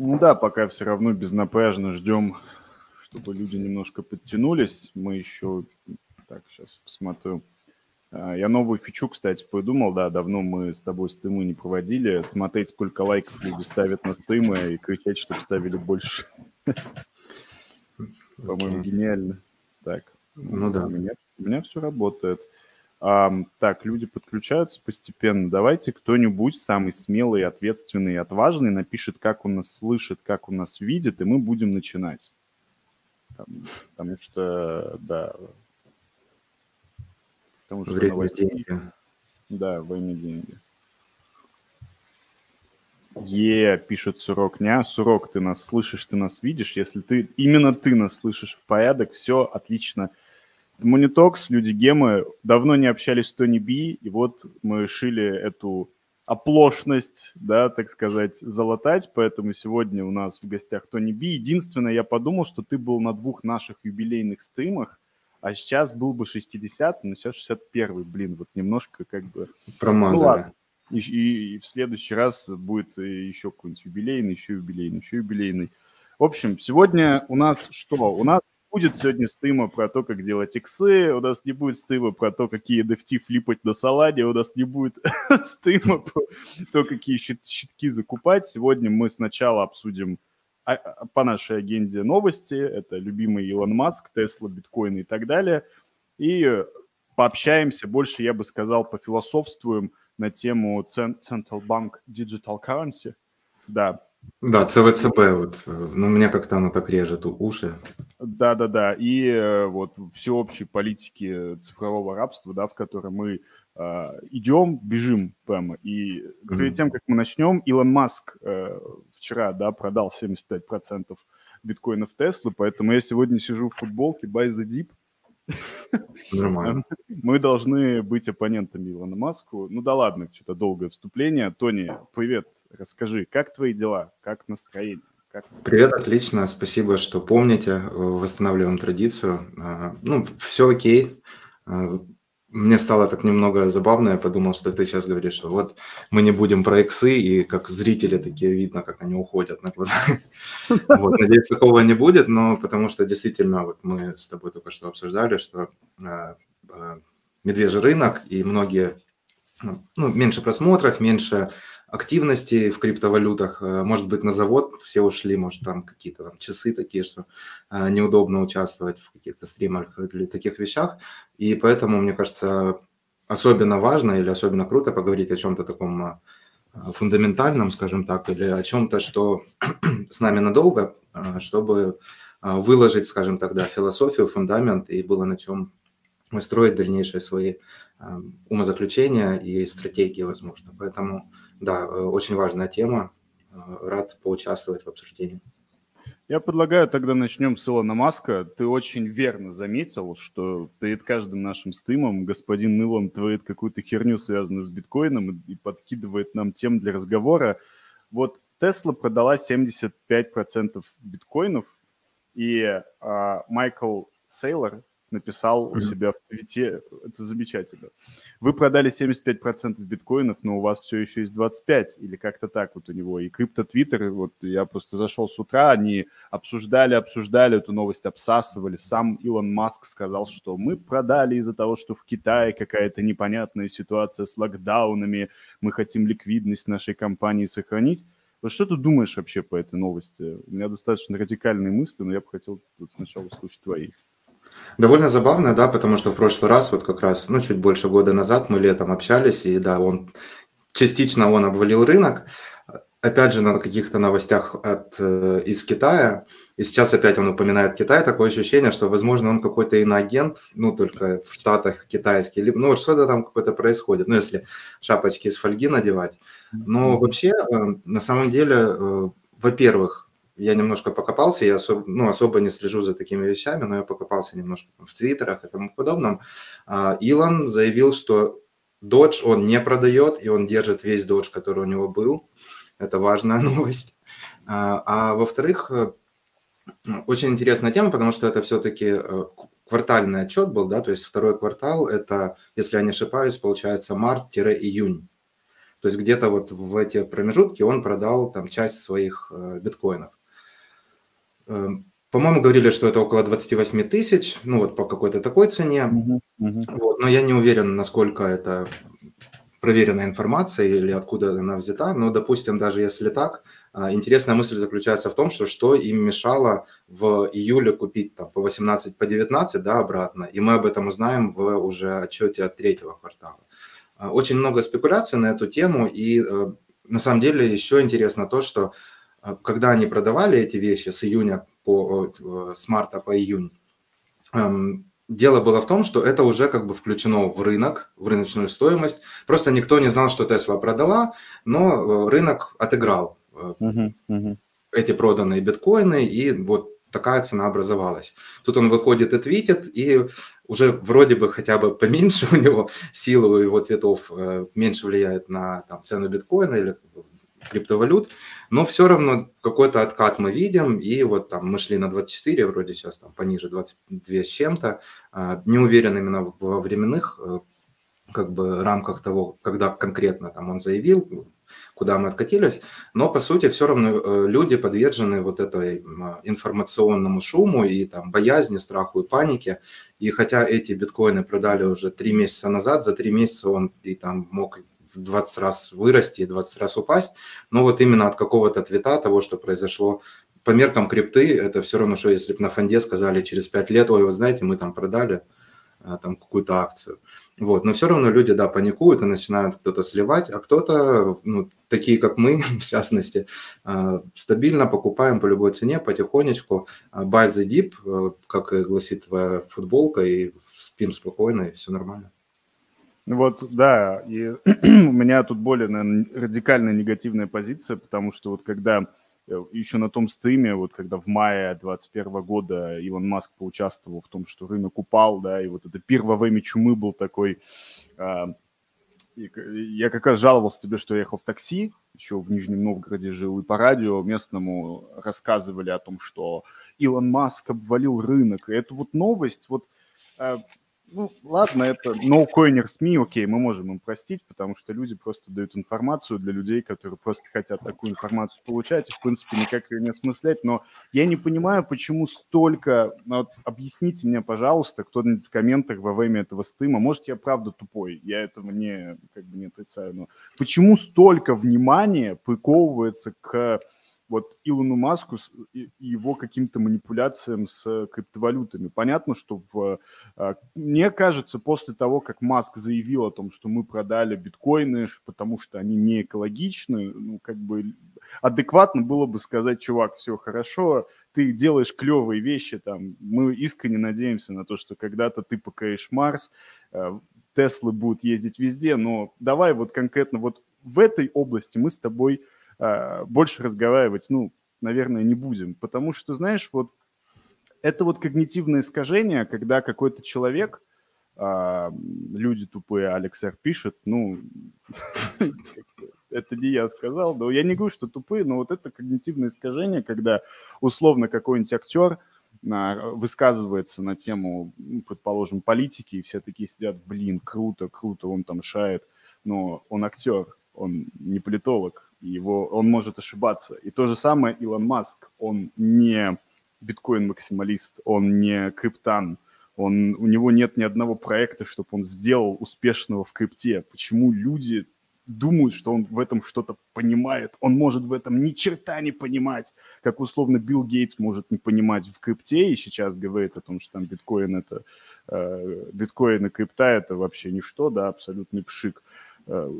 Ну да, пока все равно безнапряжно ждем, чтобы люди немножко подтянулись. Мы еще... Так, сейчас посмотрю. Я новую фичу, кстати, придумал. Да, давно мы с тобой стримы не проводили. Смотреть, сколько лайков люди ставят на стримы и кричать, чтобы ставили больше. По-моему, гениально. Так. Ну да. У меня все работает. Так, люди подключаются постепенно. Давайте кто-нибудь самый смелый, ответственный и отважный напишет, как он нас слышит, как он нас видит, и мы будем начинать. Потому что, да... Время и деньги. Да, время и деньги. Пишет Сурокня. Сурок, ты нас слышишь, ты нас видишь. Если ты, именно ты нас слышишь в порядок, все отлично. Монитокс, люди гемы, давно не общались с Тони Би, и вот мы решили эту оплошность, да, так сказать, залатать, поэтому сегодня у нас в гостях Тони Би. Единственное, я подумал, что ты был на двух наших юбилейных стримах, а сейчас был бы 60, но сейчас 61, блин, вот немножко как бы... Промазали. Ну, ладно. И в следующий раз будет еще какой-нибудь юбилейный, еще юбилейный, еще юбилейный. В общем, сегодня у нас что? У нас будет сегодня стрима про то, как делать иксы, у нас не будет стрима про то, какие NFT флипать на саладе, у нас не будет стрима про то, какие щитки закупать. Сегодня мы сначала обсудим по нашей агенде новости, это любимый Илон Маск, Tesla, биткоины и так далее, и пообщаемся, больше, я бы сказал, пофилософствуем на тему Central Bank Digital Currency, да. Да, ЦВЦБ, вот, ну, у меня как-то оно так режет уши. Да-да-да, и вот всеобщей политики цифрового рабства, да, в которой мы идем, бежим прямо, и перед тем, как мы начнем, Илон Маск вчера, да, продал 75% биткоинов Tesla, поэтому я сегодня сижу в футболке Buy the Deep. Нормально. Мы должны быть оппонентами Илона Маску. Ну да ладно, что-то долгое вступление. Тони, привет, расскажи, как твои дела, как настроение? Привет, отлично, спасибо, что помните, восстанавливаем традицию. Ну, все окей. Мне стало так немного забавно, я подумал, что ты сейчас говоришь, что вот мы не будем про иксы, и как зрители такие, видно, как они уходят на глаза. Вот, надеюсь, такого не будет, но потому что действительно, вот мы с тобой только что обсуждали, что медвежий рынок и многие, ну, меньше просмотров, меньше активности в криптовалютах, может быть, на завод все ушли, может, там какие-то там часы такие, что неудобно участвовать в каких-то стримах или таких вещах, и поэтому, мне кажется, особенно важно или особенно круто поговорить о чем-то таком фундаментальном, скажем так, или о чем-то, что с нами надолго, чтобы выложить, скажем так, да, философию, фундамент, и было на чем строить дальнейшие свои умозаключения и стратегии, возможно, поэтому... Да, очень важная тема. Рад поучаствовать в обсуждении. Я предлагаю тогда начнем с Илона Маска. Ты очень верно заметил, что перед каждым нашим стримом господин Илон творит какую-то херню, связанную с биткоином, и подкидывает нам тем для разговора. Вот Tesla продала 75% биткоинов, и Майкл Сейлор написал у себя в твите, это замечательно. Вы продали 75% биткоинов, но у вас все еще есть 25, или как-то так вот у него. И крипто-твиттер, вот я просто зашел с утра, они обсуждали эту новость, обсасывали. Сам Илон Маск сказал, что мы продали из-за того, что в Китае какая-то непонятная ситуация с локдаунами, мы хотим ликвидность нашей компании сохранить. Вот что ты думаешь вообще по этой новости? У меня достаточно радикальные мысли, но я бы хотел вот сначала услышать твои. Довольно забавно, да, потому что в прошлый раз, вот как раз, ну, чуть больше года назад мы летом общались, и да, частично обвалил рынок, опять же, на каких-то новостях из Китая, и сейчас опять он упоминает Китай, такое ощущение, что, возможно, он какой-то иноагент, ну, только в Штатах китайский, либо, ну, что-то там какое-то происходит, ну, если шапочки из фольги надевать. Но вообще, на самом деле, во-первых, я немножко покопался, я особо не слежу за такими вещами, но я покопался немножко в твиттерах и тому подобном. Илон заявил, что Dodge он не продает, и он держит весь Dodge, который у него был. Это важная новость. А во-вторых, очень интересная тема, потому что это все-таки квартальный отчет был, да, то есть второй квартал, это, если я не ошибаюсь, получается март-июнь. То есть где-то вот в эти промежутки он продал там часть своих биткоинов. По-моему, говорили, что это около 28 тысяч, ну вот по какой-то такой цене. Вот, но я не уверен, насколько это проверенная информация или откуда она взята. Но, допустим, даже если так, интересная мысль заключается в том, что им мешало в июле купить там, по 18, по 19, да, обратно. И мы об этом узнаем в уже отчете от третьего квартала. Очень много спекуляций на эту тему. И на самом деле еще интересно то, что когда они продавали эти вещи с июня с марта по июнь, дело было в том, что это уже как бы включено в рынок, в рыночную стоимость. Просто никто не знал, что Tesla продала, но рынок отыграл эти проданные биткоины, и вот такая цена образовалась. Тут он выходит и твитит, и уже вроде бы хотя бы поменьше у него силы его твитов, меньше влияет на там, цену биткоина или криптовалют, но все равно какой-то откат мы видим, и вот там мы шли на 24, вроде сейчас там пониже 22 с чем-то, не уверен именно во временных как бы рамках того, когда конкретно там он заявил, куда мы откатились, но по сути все равно люди подвержены вот этой информационному шуму и там боязни, страху и панике, и хотя эти биткоины продали уже 3 месяца назад, за 3 месяца он и там мог 20 раз вырасти и 20 раз упасть, но вот именно от какого-то твита, того, что произошло, по меркам крипты, это все равно, что если бы на фонде сказали через 5 лет, ой, вы знаете, мы там продали там какую-то акцию. Вот, но все равно люди, да, паникуют и начинают кто-то сливать, а кто-то, ну, такие как мы, в частности, стабильно покупаем по любой цене, потихонечку, buy the dip, как гласит твоя футболка, и спим спокойно, и все нормально. Вот, да, и у меня тут более, наверное, радикально негативная позиция, потому что вот когда еще на том стриме, вот когда в мае 2021 года Илон Маск поучаствовал в том, что рынок упал, да, и вот это первое время чумы был такой, я как раз жаловался тебе, что я ехал в такси, еще в Нижнем Новгороде жил, и по радио местному рассказывали о том, что Илон Маск обвалил рынок, и это вот новость, вот... Ну, ладно, это ноукойнер СМИ, окей, мы можем им простить, потому что люди просто дают информацию для людей, которые просто хотят такую информацию получать и, в принципе, никак ее не осмыслять. Но я не понимаю, почему столько... Вот объясните мне, пожалуйста, кто-нибудь в комментах во время этого стрима, может, я правда тупой, я этого не, как бы не отрицаю, но почему столько внимания приковывается к... вот Илону Маску и его каким-то манипуляциям с криптовалютами. Понятно, что, мне кажется, после того, как Маск заявил о том, что мы продали биткоины, потому что они не экологичны, ну, как бы адекватно было бы сказать, чувак, все хорошо, ты делаешь клевые вещи, там, мы искренне надеемся на то, что когда-то ты покоришь Марс, Теслы будут ездить везде, но давай вот конкретно вот в этой области мы с тобой... больше разговаривать, ну, наверное, не будем. Потому что, знаешь, вот это вот когнитивное искажение, когда какой-то человек, люди тупые, Алекс Р. пишет, ну, это не я сказал, но я не говорю, что тупые, но вот это когнитивное искажение, когда условно какой-нибудь актер высказывается на тему, предположим, политики, и все такие сидят, блин, круто, круто, он там шает, но он актер, он не политолог. Он может ошибаться. И то же самое Илон Маск. Он не биткоин-максималист, он не криптан. У него нет ни одного проекта, чтобы он сделал успешного в крипте. Почему люди думают, что он в этом что-то понимает? Он может в этом ни черта не понимать. Как условно Билл Гейтс может не понимать в крипте и сейчас говорит о том, что там биткоин и крипта – это вообще ничто, да, абсолютный пшик.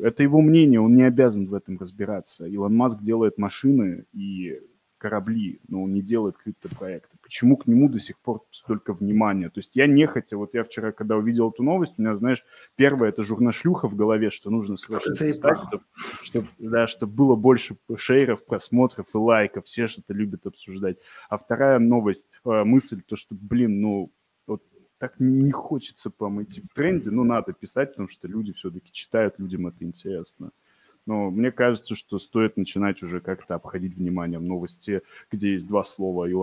Это его мнение, он не обязан в этом разбираться. Илон Маск делает машины и корабли, но он не делает криптопроекты. Почему к нему до сих пор столько внимания? То есть я нехотя, вот я вчера, когда увидел эту новость, у меня, знаешь, первое, это журношлюха в голове, что нужно срочно писать, чтобы было больше шейров, просмотров и лайков. Все же это любят обсуждать. А вторая новость, мысль, то, что, блин, ну, так не хочется, по-моему, идти в тренде, но надо писать, потому что люди все-таки читают, людям это интересно. Но мне кажется, что стоит начинать уже как-то обходить вниманием новости, где есть два слова,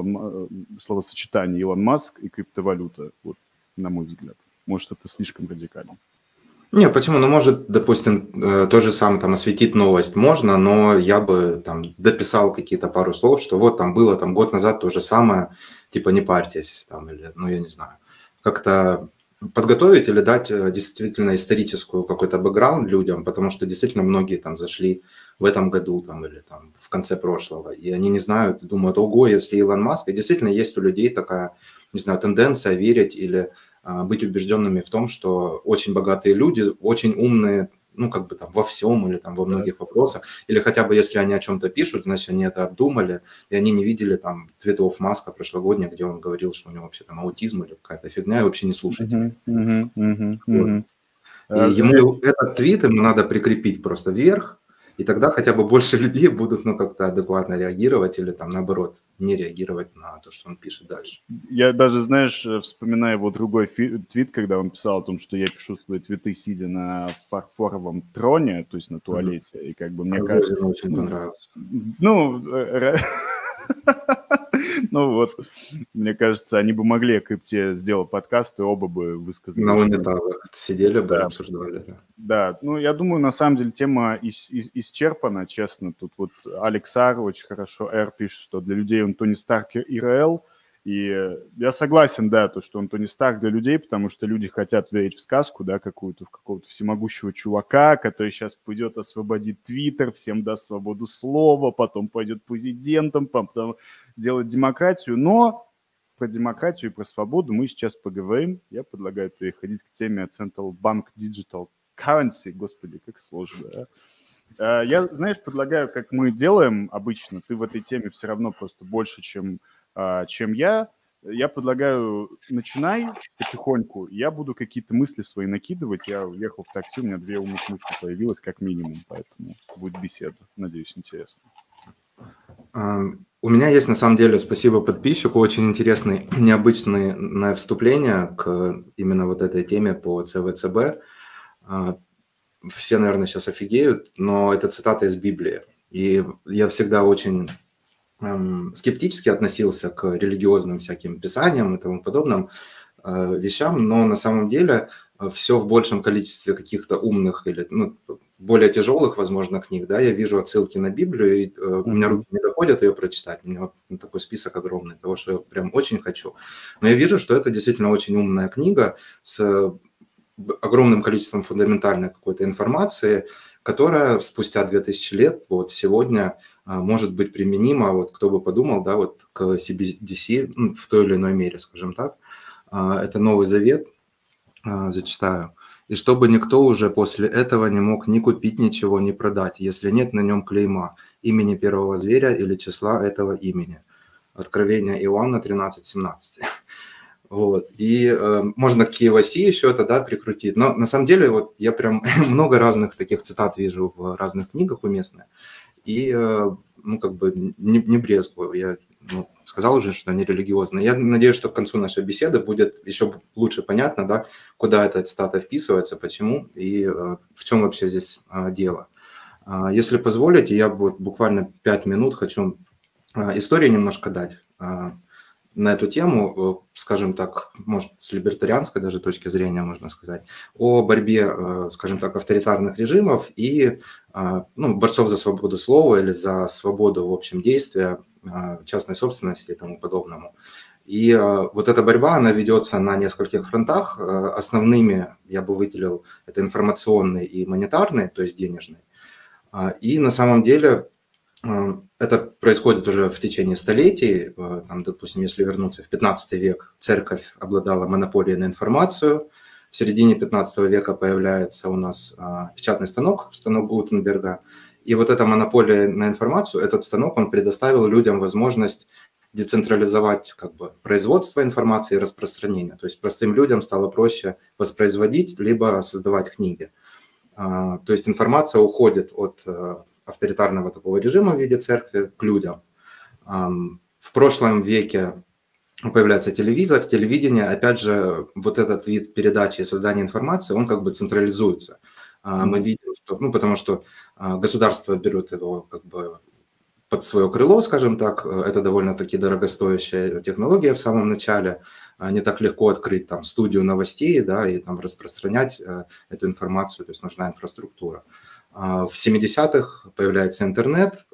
словосочетание «Илон Маск» и «криптовалюта», вот, на мой взгляд. Может, это слишком радикально. Не, почему? Ну, может, допустим, то же самое там осветить новость можно, но я бы там дописал какие-то пару слов, что вот там было там год назад то же самое, типа не парьтесь, там, или, ну, я не знаю, как-то подготовить или дать действительно историческую какой-то бэкграунд людям, потому что действительно многие там зашли в этом году там или там в конце прошлого, и они не знают, думают, ого, если Илон Маск, и действительно есть у людей такая, не знаю, тенденция верить или быть убежденными в том, что очень богатые люди, очень умные, ну, как бы там во всем или там во многих вопросах, или хотя бы если они о чем-то пишут, значит, они это обдумали, и они не видели там твитов Маска прошлогодних, где он говорил, что у него вообще там аутизм или какая-то фигня, и вообще не слушать. И ему этот твит ему надо прикрепить просто вверх, и тогда хотя бы больше людей будут, ну, как-то адекватно реагировать или там, наоборот, не реагировать на то, что он пишет дальше. Я даже, знаешь, вспоминаю его другой твит, когда он писал о том, что я пишу свои твиты, сидя на фарфоровом троне, то есть на туалете, и как бы мне кажется... очень понравилось. Ну вот, мне кажется, они бы могли, как тебе сделал подкаст, и оба бы высказали. На унитазах сидели бы, обсуждали. Да, ну я думаю, на самом деле тема исчерпана, честно. Тут вот Алекс Ар очень хорошо, Р пишет, что для людей он Тони Старк ИРЛ. И я согласен, да, то, что он Тони Старк для людей, потому что люди хотят верить в сказку, да, какую-то, в какого-то всемогущего чувака, который сейчас пойдет освободит Твиттер, всем даст свободу слова, потом пойдет президентом, потом делать демократию. Но про демократию и про свободу мы сейчас поговорим. Я предлагаю переходить к теме Central Bank Digital Currency. Господи, как сложно, да? Я, знаешь, предлагаю, как мы делаем обычно, ты в этой теме все равно просто больше, чем я. Я предлагаю, начинай потихоньку. Я буду какие-то мысли свои накидывать. Я уехал в такси, у меня 2 умных мысли появилось как минимум, поэтому будет беседа. Надеюсь, интересно. У меня есть, на самом деле, спасибо подписчику, очень интересное, необычное вступление к именно вот этой теме по ЦВЦБ. Все, наверное, сейчас офигеют, но это цитата из Библии. И я всегда очень... скептически относился к религиозным всяким писаниям и тому подобным вещам, но на самом деле все в большем количестве каких-то умных или ну, более тяжелых, возможно, книг, да, я вижу отсылки на Библию, и у меня руки не доходят ее прочитать, у меня такой список огромный того, что я прям очень хочу, но я вижу, что это действительно очень умная книга с огромным количеством фундаментальной какой-то информации, которая спустя 2000 лет, вот сегодня, может быть применима, вот кто бы подумал, да, вот к CBDC в той или иной мере, скажем так. Это Новый Завет, зачитаю. «И чтобы никто уже после этого не мог ни купить ничего, ни продать, если нет на нем клейма, имени первого зверя или числа этого имени». Откровение Иоанна 13:17. Вот. И можно к KYC еще это, да, прикрутить. Но на самом деле вот я прям много разных таких цитат вижу в разных книгах уместных. И, ну, как бы не брезгую. Я сказал уже, что они религиозные. Я надеюсь, что к концу нашей беседы будет еще лучше понятно, да, куда эта цитата вписывается, почему и в чем вообще здесь дело. Если позволите, я вот буквально 5 минут хочу истории немножко дать на эту тему, скажем так, может, с либертарианской даже точки зрения, можно сказать, о борьбе, скажем так, авторитарных режимов и, ну, борцов за свободу слова или за свободу, в общем, действия, частной собственности и тому подобному. И вот эта борьба, она ведется на нескольких фронтах. Основными я бы выделил это информационный и монетарный, то есть денежный. И на самом деле... Это происходит уже в течение столетий. Там, допустим, если вернуться в 15 век, церковь обладала монополией на информацию. В середине 15 века появляется у нас печатный станок, станок Гутенберга. И вот эта монополия на информацию, этот станок, он предоставил людям возможность децентрализовать как бы производство информации и распространение. То есть простым людям стало проще воспроизводить, либо создавать книги. То есть информация уходит от... авторитарного такого режима в виде церкви к людям. В прошлом веке появляется телевизор, телевидение, опять же, вот этот вид передачи и создания информации, он как бы централизуется. Мы видим, что, ну, потому что государство берет его как бы под свое крыло, скажем так. Это довольно-таки дорогостоящая технология в самом начале. Не так легко открыть там студию новостей, да, и там распространять эту информацию, то есть нужна инфраструктура. В 70-х появляется интернет,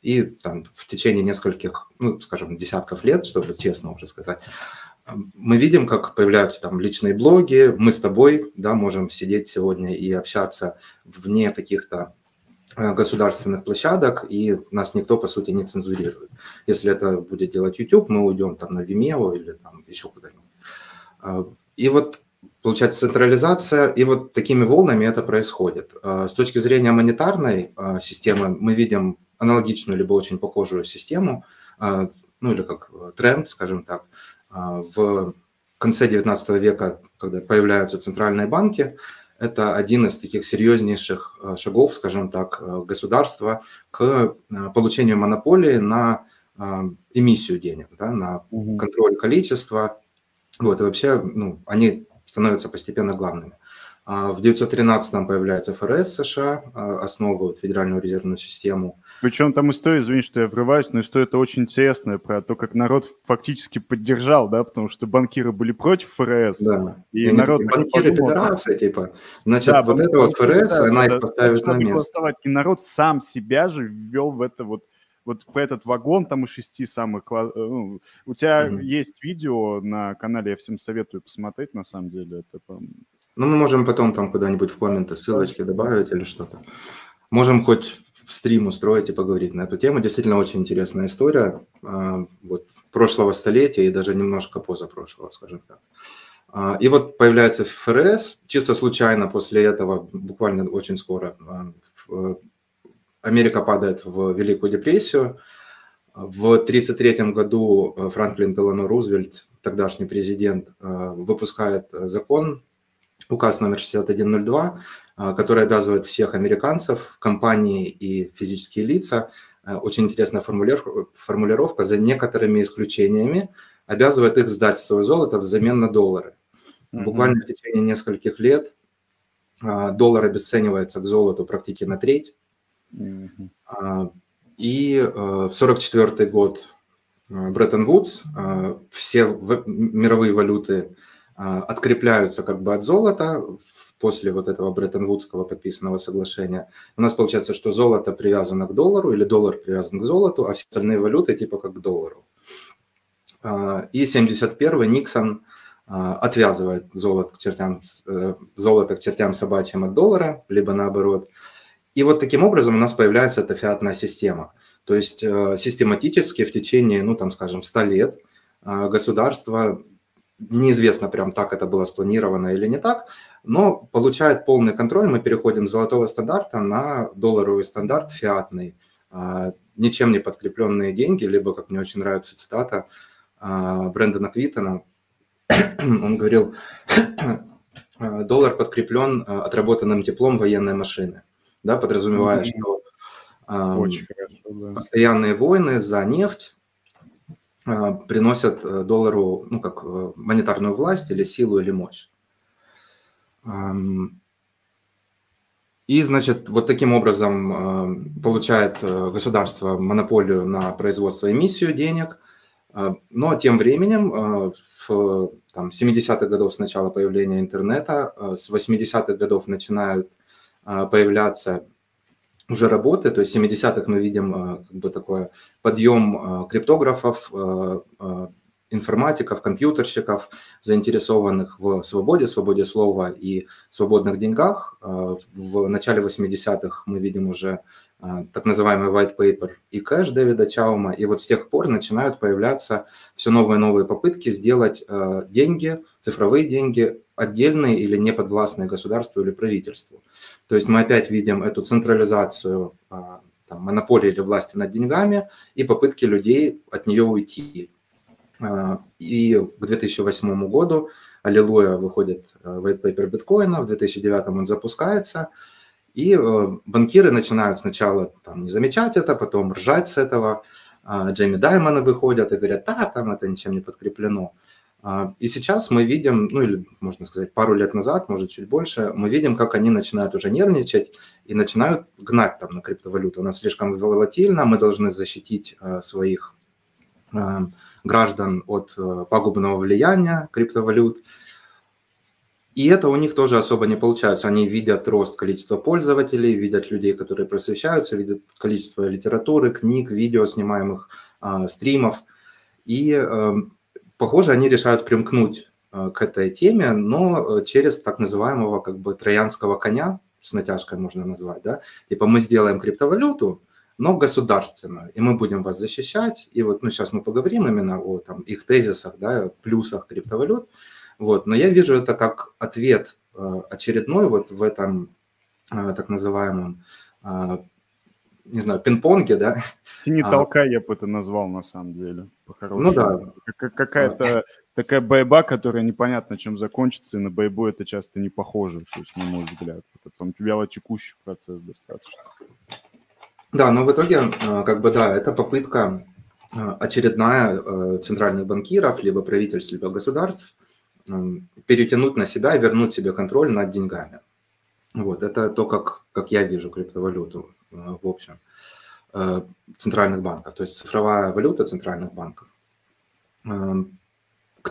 и там в течение нескольких, ну, скажем, десятков лет, чтобы честно уже сказать, мы видим, как появляются там личные блоги, мы с тобой, да, можем сидеть сегодня и общаться вне каких-то государственных площадок, и нас никто, по сути, не цензурирует. Если это будет делать YouTube, мы уйдем там на Vimeo или там еще куда-нибудь. И вот, получается, централизация, и вот такими волнами это происходит. С точки зрения монетарной системы мы видим аналогичную либо очень похожую систему, ну или как тренд, скажем так. В конце 19 века, когда появляются центральные банки, это один из таких серьезнейших шагов, скажем так, государства к получению монополии на эмиссию денег, да, на контроль количества. Вот, и вообще, ну, они становятся постепенно главными. В 1913-м появляется ФРС США, основывают Федеральную резервную систему. Причем там история, извини, что я врываюсь, но история-то очень интересная про то, как народ фактически поддержал, да, потому что банкиры были против ФРС. Да. И народ такие, банкиры пидорасы, типа, значит, да, вот это вот ФРС, да, она да, их поставит на место. И народ сам себя же ввел в это вот. Вот про этот вагон там и 6 самых... Ну, у тебя есть видео на канале, я всем советую посмотреть, на самом деле. Это, ну, мы можем потом там куда-нибудь в комменты ссылочки добавить или что-то. Можем хоть в стрим устроить и поговорить на эту тему. Действительно, очень интересная история вот, прошлого столетия и даже немножко позапрошлого, скажем так. И вот появляется ФРС. Чисто случайно после этого, буквально очень скоро, Америка падает в Великую депрессию. В 1933 году Франклин Делано Рузвельт, тогдашний президент, выпускает закон, указ номер 6102, который обязывает всех американцев, компании и физические лица, очень интересная формулировка, за некоторыми исключениями, обязывает их сдать свое золото взамен на доллары. Буквально в течение нескольких лет доллар обесценивается к золоту практически на треть. И в 1944 год Бреттон-Вудс, все мировые валюты открепляются как бы от золота после вот этого Бреттон-Вудского подписанного соглашения. У нас получается, что золото привязано к доллару или доллар привязан к золоту, а все остальные валюты типа как к доллару. И 1971 Никсон отвязывает золото к чертям собачьим от доллара, либо наоборот. И вот таким образом у нас появляется эта фиатная система. То есть систематически в течение, ну там, скажем, 100 лет государство, неизвестно прям так это было спланировано или не так, но получает полный контроль. Мы переходим с золотого стандарта на долларовый стандарт фиатный. Ничем не подкрепленные деньги, либо, как мне очень нравится цитата Брэндона Квиттона, он говорил, доллар подкреплен отработанным теплом военной машины. Да, подразумевая, что постоянные войны за нефть приносят доллару, ну, как монетарную власть или силу, или мощь. И, значит, вот таким образом получает государство монополию на производство и эмиссию денег. Но тем временем в 70-х годов с начала появления интернета, с 80-х годов начинают появляться уже работы, то есть в 70-х мы видим как бы такой подъем криптографов, информатиков, компьютерщиков, заинтересованных в свободе слова и свободных деньгах. В начале 80-х мы видим уже так называемый white paper и кэш Дэвида Чаума, и вот с тех пор начинают появляться все новые и новые попытки сделать деньги, цифровые деньги, отдельные или не подвластные государству или правительству. То есть мы опять видим эту централизацию там, монополии или власти над деньгами и попытки людей от нее уйти. И к 2008 году, аллилуйя, выходит white paper биткоина, в 2009 он запускается, и банкиры начинают сначала там, не замечать это, потом ржать с этого. Джейми Даймоны выходят и говорят, да, там это ничем не подкреплено. И сейчас мы видим, ну или можно сказать пару лет назад, может чуть больше, мы видим, как они начинают уже нервничать и начинают гнать там на криптовалюту. У нас слишком волатильно, мы должны защитить своих граждан от пагубного влияния криптовалют. И это у них тоже особо не получается. Они видят рост количества пользователей, видят людей, которые просвещаются, видят количество литературы, книг, видео снимаемых, стримов. И, похоже, они решают примкнуть к этой теме, но через так называемого как бы троянского коня, с натяжкой можно назвать, да? Типа мы сделаем криптовалюту, но государственную, и мы будем вас защищать. И вот ну, сейчас мы поговорим именно о там, их тезисах, да, плюсах криптовалют. Вот. Но я вижу это как ответ очередной вот в этом так называемом, не знаю, пинг-понге, да? Ты не толкай, я бы это назвал на самом деле. Ну да. Какая-то такая борьба, которая непонятно чем закончится, и на борьбу это часто не похоже, то есть, на мой взгляд. Это вялотекущий процесс достаточно. Да, но в итоге, как бы, да, это попытка очередная центральных банкиров, либо правительств, либо государств, перетянуть на себя и вернуть себе контроль над деньгами. Вот, это то, как я вижу криптовалюту в общем центральных банков, то есть цифровая валюта центральных банков. К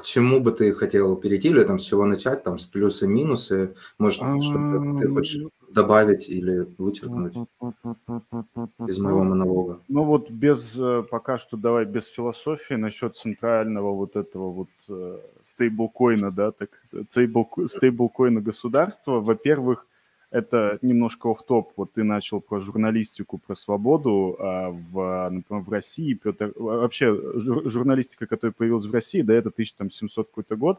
чему бы ты хотел перейти или там, с чего начать, там, с плюсы, минусы? Может, что-то ты хочешь добавить или вычеркнуть из моего монолога? Ну вот без, пока что давай без философии насчет центрального вот этого вот стейблкоина, да, так, стейблкоина государства. Во-первых, это немножко офф-топ. Вот ты начал про журналистику, про свободу, а например, в России, вообще журналистика, которая появилась в России, да, это 1700 какой-то год,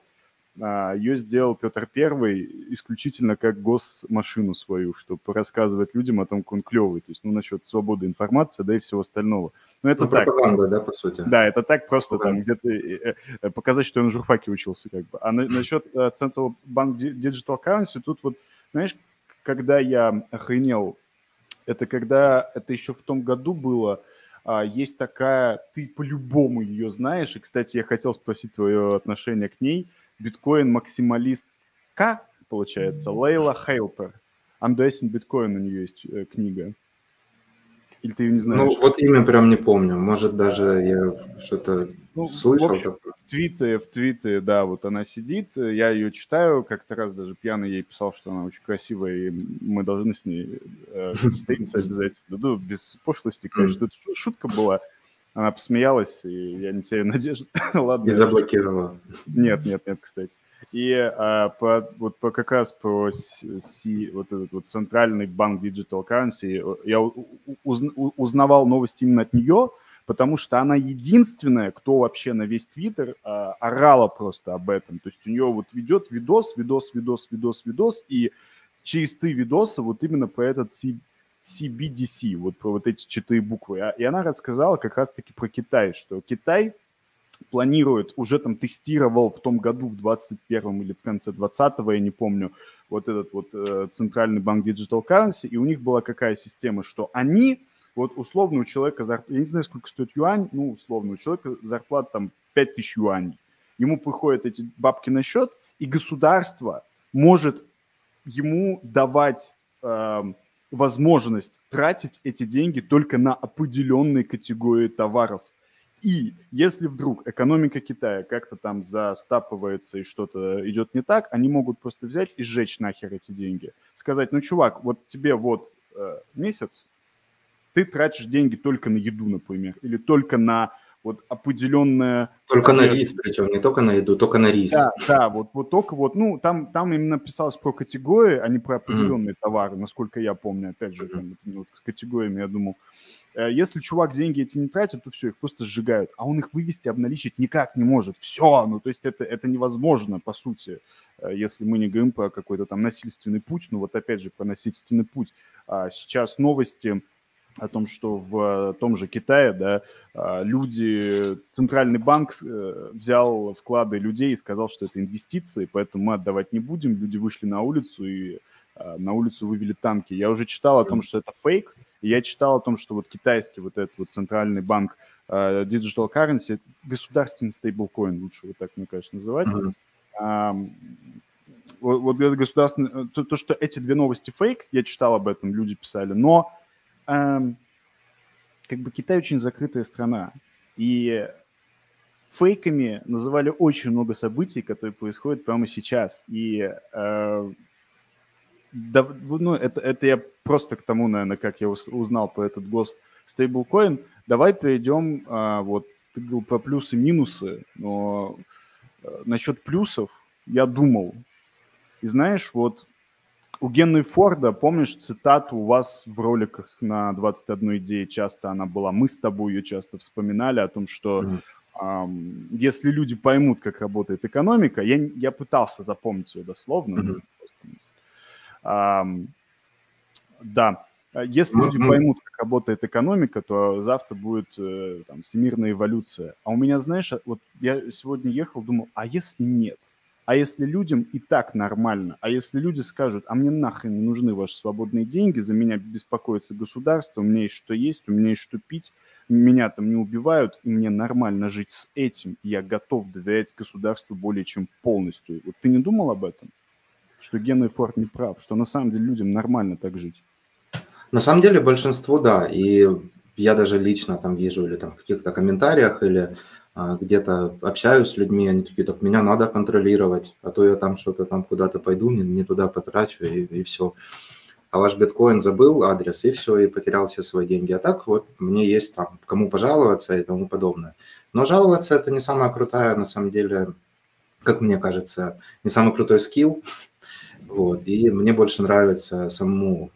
ее сделал Петр Первый исключительно как госмашину свою, чтобы рассказывать людям о том, как он клевый, то есть, ну, насчет свободы информации, да, и всего остального. Но это так. Пропаганда, да, по сути. Да, это так просто там где-то показать, что я на журфаке учился, как бы. А насчет Central Bank Digital Currency тут вот, знаешь, когда я охренел, это когда, это еще в том году было, есть такая, ты по-любому ее знаешь, и, кстати, я хотел спросить твое отношение к ней, биткоин-максималистка, получается, Лейла Хейлпер. Underestimating Bitcoin, у нее есть книга. Или ты ее не знаешь? Ну, вот имя прям не помню, может, даже я что-то слышал. В общем, в твите, да, вот она сидит, я ее читаю, как-то раз даже пьяный ей писал, что она очень красивая, и мы должны с ней встретиться обязательно. Ну, без пошлости, конечно, это шутка была. Она посмеялась, и я не теряю надежды. Ладно. И заблокировала. Нет, кстати. И вот как раз про вот этот вот центральный банк Digital Currency я узнавал новости именно от нее, потому что она единственная, кто вообще на весь Twitter орала просто об этом. То есть у нее вот ведет видос, и через три видоса вот именно про этот CBDC, вот про вот эти 4 буквы. И она рассказала как раз-таки про Китай, что Китай планирует, уже там тестировал в том году, в 21-м или в конце 20-го, я не помню, вот этот вот центральный банк Digital Currency, и у них была какая система, что они, вот условно у человека, я не знаю, сколько стоит юань, ну условно у человека зарплата там 5000 юаней, ему приходят эти бабки на счет, и государство может ему давать... возможность тратить эти деньги только на определенные категории товаров. И если вдруг экономика Китая как-то там застапывается и что-то идет не так, они могут просто взять и сжечь нахер эти деньги. Сказать, ну, чувак, вот тебе вот месяц, ты тратишь деньги только на еду, например, или только на вот определенное... Только на рис, причем, не только на еду, только на рис. Да, вот только вот, ну, там именно писалось про категории, а не про определенные товары, насколько я помню, опять же, вот, категориями, я думал. Если чувак деньги эти не тратит, то все, их просто сжигают, а он их вывести, обналичить никак не может. Все, ну, то есть это невозможно, по сути, если мы не говорим про какой-то там насильственный путь, ну, вот опять же, про насильственный путь. Сейчас новости... о том, что в том же Китае, да, люди, центральный банк взял вклады людей и сказал, что это инвестиции, поэтому мы отдавать не будем. Люди вышли на улицу и на улицу вывели танки. Я уже читал о том, что это фейк, Я читал о том, что вот китайский вот этот вот Центральный банк Digital Currency, государственный стейблкоин, лучше вот так, мне кажется, называть. Mm-hmm. Вот государственный... То, что эти две новости фейк, я читал об этом, люди писали, но как бы Китай очень закрытая страна, и фейками называли очень много событий, которые происходят прямо сейчас, и... Да, ну, это я просто к тому, наверное, как я узнал про этот госстейблкоин. Давай перейдем, вот, ты говорил про плюсы-минусы, но насчет плюсов я думал. И знаешь, вот у Генри Форда, помнишь цитату у вас в роликах на 21 идее часто она была, мы с тобой ее часто вспоминали о том, что... если люди поймут, как работает экономика, я пытался запомнить ее дословно, да, если люди поймут, как работает экономика, то завтра будет там, всемирная эволюция. А у меня, знаешь, вот я сегодня ехал, думал, а если нет? А если людям и так нормально? А если люди скажут, а мне нахрен не нужны ваши свободные деньги, за меня беспокоится государство, у меня есть, у меня есть что пить, меня там не убивают, и мне нормально жить с этим, я готов доверять государству более чем полностью. Вот ты не думал об этом? Что Генри Форд не прав, что на самом деле людям нормально так жить? На самом деле большинство, да, и я даже лично там вижу или там в каких-то комментариях, или где-то общаюсь с людьми, они такие, так меня надо контролировать, а то я там что-то там куда-то пойду, не туда потрачу и все. А ваш биткоин забыл адрес, и все, и потерял все свои деньги. А так вот мне есть там кому пожаловаться и тому подобное. Но жаловаться – это не самая крутая, на самом деле, как мне кажется, не самый крутой скилл. Вот. И мне больше нравится самому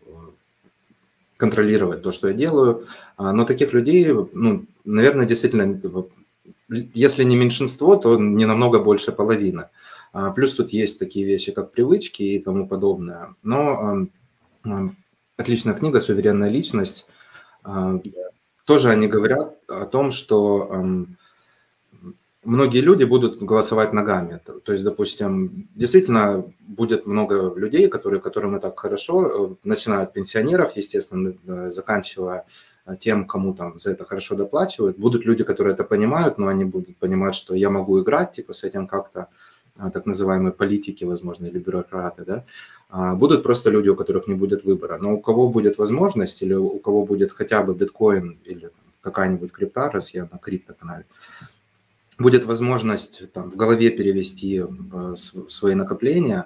контролировать то, что я делаю. Но таких людей, ну, наверное, действительно, если не меньшинство, то не намного больше половины. Плюс тут есть такие вещи, как привычки и тому подобное. Но отличная книга «Суверенная личность». Тоже они говорят о том, что... Многие люди будут голосовать ногами. То есть, допустим, действительно будет много людей, которым и так хорошо, начиная от пенсионеров, естественно, заканчивая тем, кому там за это хорошо доплачивают. Будут люди, которые это понимают, но они будут понимать, что я могу играть, типа с этим как-то, так называемые политики, возможно, или бюрократы, да. Будут просто люди, у которых не будет выбора. Но у кого будет возможность или у кого будет хотя бы биткоин или какая-нибудь крипта, раз я на криптоканале, будет возможность там, в голове перевести свои накопления,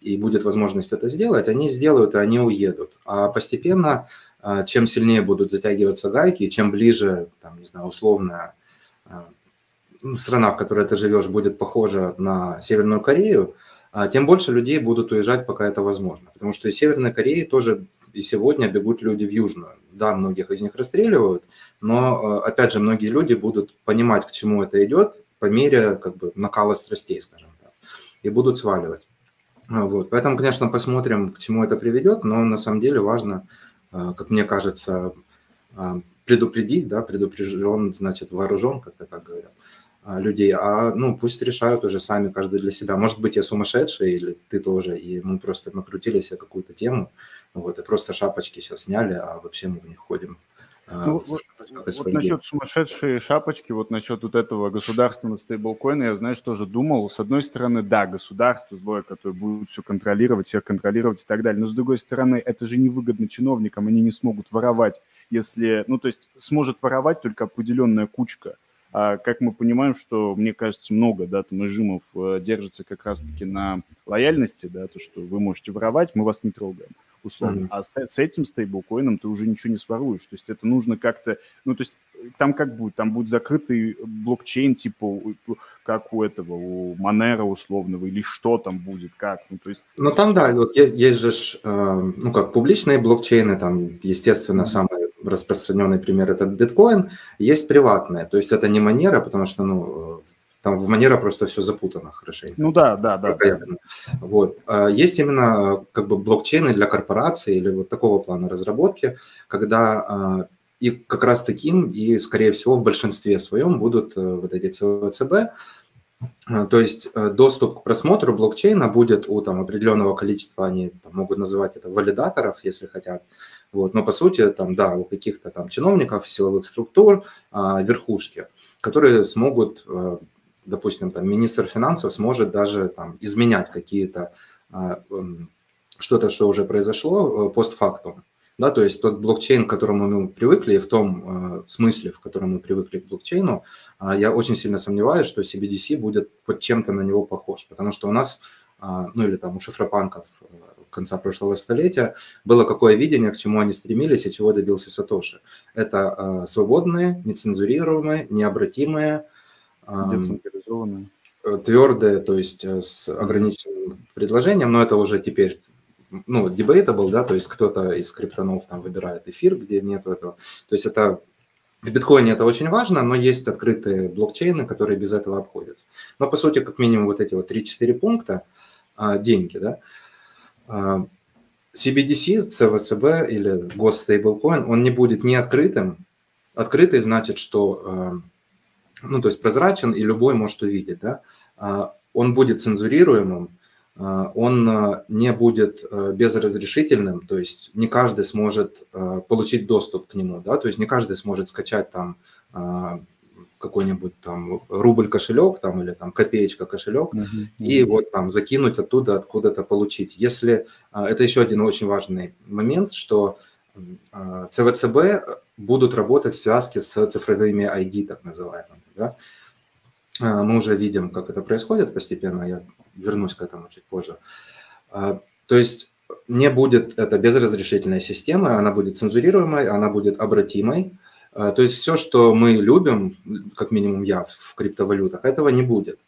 и будет возможность это сделать, они сделают, и они уедут. А постепенно, чем сильнее будут затягиваться гайки, чем ближе, там, не знаю, условно, страна, в которой ты живешь, будет похожа на Северную Корею, тем больше людей будут уезжать, пока это возможно. Потому что из Северной Кореи тоже и сегодня бегут люди в Южную. Да, многих из них расстреливают, но, опять же, многие люди будут понимать, к чему это идет, по мере как бы накала страстей, скажем так, и будут сваливать. Вот. Поэтому, конечно, посмотрим, к чему это приведет, но на самом деле важно, как мне кажется, предупредить, да, предупрежден, значит, вооружен, как-то так говорят, людей, а ну пусть решают уже сами каждый для себя. Может быть, я сумасшедший, или ты тоже, и мы просто накрутили себе какую-то тему, вот, и просто шапочки сейчас сняли, а вообще мы в них ходим. Ну, вот насчет сумасшедшей шапочки, вот насчет вот этого государственного стейблкоина, я, знаешь, тоже думал, с одной стороны, да, государство, злое, которое будет все контролировать, всех контролировать и так далее, но с другой стороны, это же невыгодно чиновникам, они не смогут воровать, если, ну, то есть сможет воровать только определенная кучка. А как мы понимаем, что, мне кажется, много, да, там режимов держится как раз-таки на лояльности, да, то, что вы можете воровать, мы вас не трогаем, условно. А с этим стейблкоином ты уже ничего не своруешь. То есть это нужно как-то... Ну, то есть там как будет? Там будет закрытый блокчейн, типа, как у этого, у Monero условного, или что там будет, как? Ну, то есть... Ну, там, да, вот есть же, ну, как публичные блокчейны, там, естественно, самые распространенный пример – это биткоин, есть приватное, то есть это не Monero, потому что, ну, там в Monero просто все запутано хорошенько. Ну да. Вот. Есть именно как бы блокчейны для корпораций или вот такого плана разработки, когда и как раз таким, и, скорее всего, в большинстве своем будут вот эти ЦВЦБ, То есть доступ к просмотру блокчейна будет у там, определенного количества, они там, могут называть это валидаторов, если хотят. Вот. Но по сути, там, да, у каких-то там чиновников, силовых структур, верхушки, которые смогут, допустим, там, министр финансов сможет даже там, изменять какие-то, что-то, что уже произошло постфактум. Да, то есть тот блокчейн, к которому мы привыкли, и в том смысле, в котором мы привыкли к блокчейну, я очень сильно сомневаюсь, что CBDC будет под чем-то на него похож, потому что у нас, ну или там у шифропанков конца прошлого столетия, было какое видение, к чему они стремились и чего добился Сатоши. Это свободные, нецензурируемые, необратимые, децентрализованные, твердые, то есть с ограниченным предложением, но это уже теперь... Ну, debatable, да, то есть кто-то из криптонов там выбирает эфир, где нет этого. То есть это в биткоине это очень важно, но есть открытые блокчейны, которые без этого обходятся. Но по сути, как минимум, вот эти вот 3-4 пункта, деньги, да, CBDC, ЦВЦБ или госстейблкоин, он не будет не открытым. Открытый значит, что, ну, то есть прозрачен и любой может увидеть, да. Он будет цензурируемым, он не будет безразрешительным, то есть не каждый сможет получить доступ к нему, да, то есть не каждый сможет скачать там какой-нибудь там рубль-кошелек там или там копеечка-кошелек и вот там закинуть оттуда, откуда-то получить. Если, это еще один очень важный момент, что ЦВЦБ будут работать в связке с цифровыми ID, так называемыми, да. Мы уже видим, как это происходит постепенно, я вернусь к этому чуть позже. То есть не будет это безразрешительная система, она будет цензурируемой, она будет обратимой. То есть все, что мы любим, как минимум я в криптовалютах, этого не будет.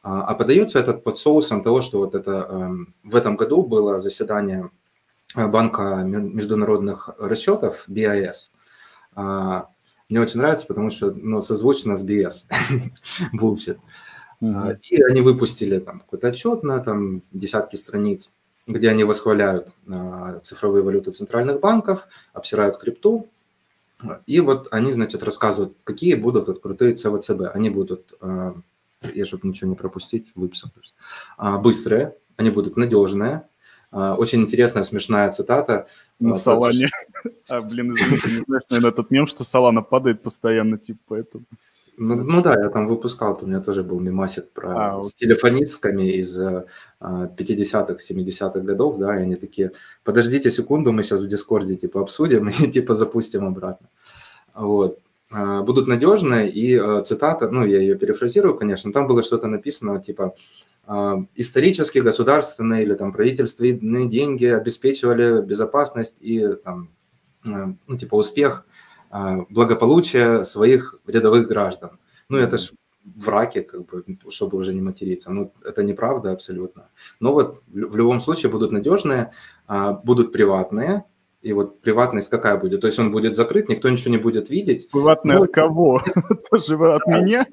А подается это под соусом того, что вот это в этом году было заседание Банка международных расчетов, BIS. Мне очень нравится, потому что ну, созвучно с BS, bullshit. И они выпустили там какой-то отчет на там, десятки страниц, где они восхваляют цифровые валюты центральных банков, обсирают крипту. И вот они, значит, рассказывают, какие будут вот, крутые ЦВЦБ. Они будут, я чтобы ничего не пропустить, выписал. Быстрые, они будут надежные. Очень интересная, смешная цитата. На Солане. А, блин, извините, не знаешь, наверное, этот мем, что Солана падает постоянно, типа, поэтому... Ну да, я там выпускал, у меня тоже был мемасик про с телефонистками из 50-х, 70-х годов, да, и они такие, подождите секунду, мы сейчас в Дискорде, типа, обсудим и, типа, запустим обратно. Вот. Будут надежные, и цитата, ну, я ее перефразирую, конечно, там было что-то написано, типа... исторически государственные или там правительственные деньги обеспечивали безопасность и там, ну, типа успех, благополучие своих рядовых граждан. Ну, это ж в раке, как бы, чтобы уже не материться. Ну, это неправда абсолютно. Но вот в любом случае будут надежные, будут приватные. И вот приватность какая будет? То есть он будет закрыт, никто ничего не будет видеть. Приватная от кого? Тоже от меня?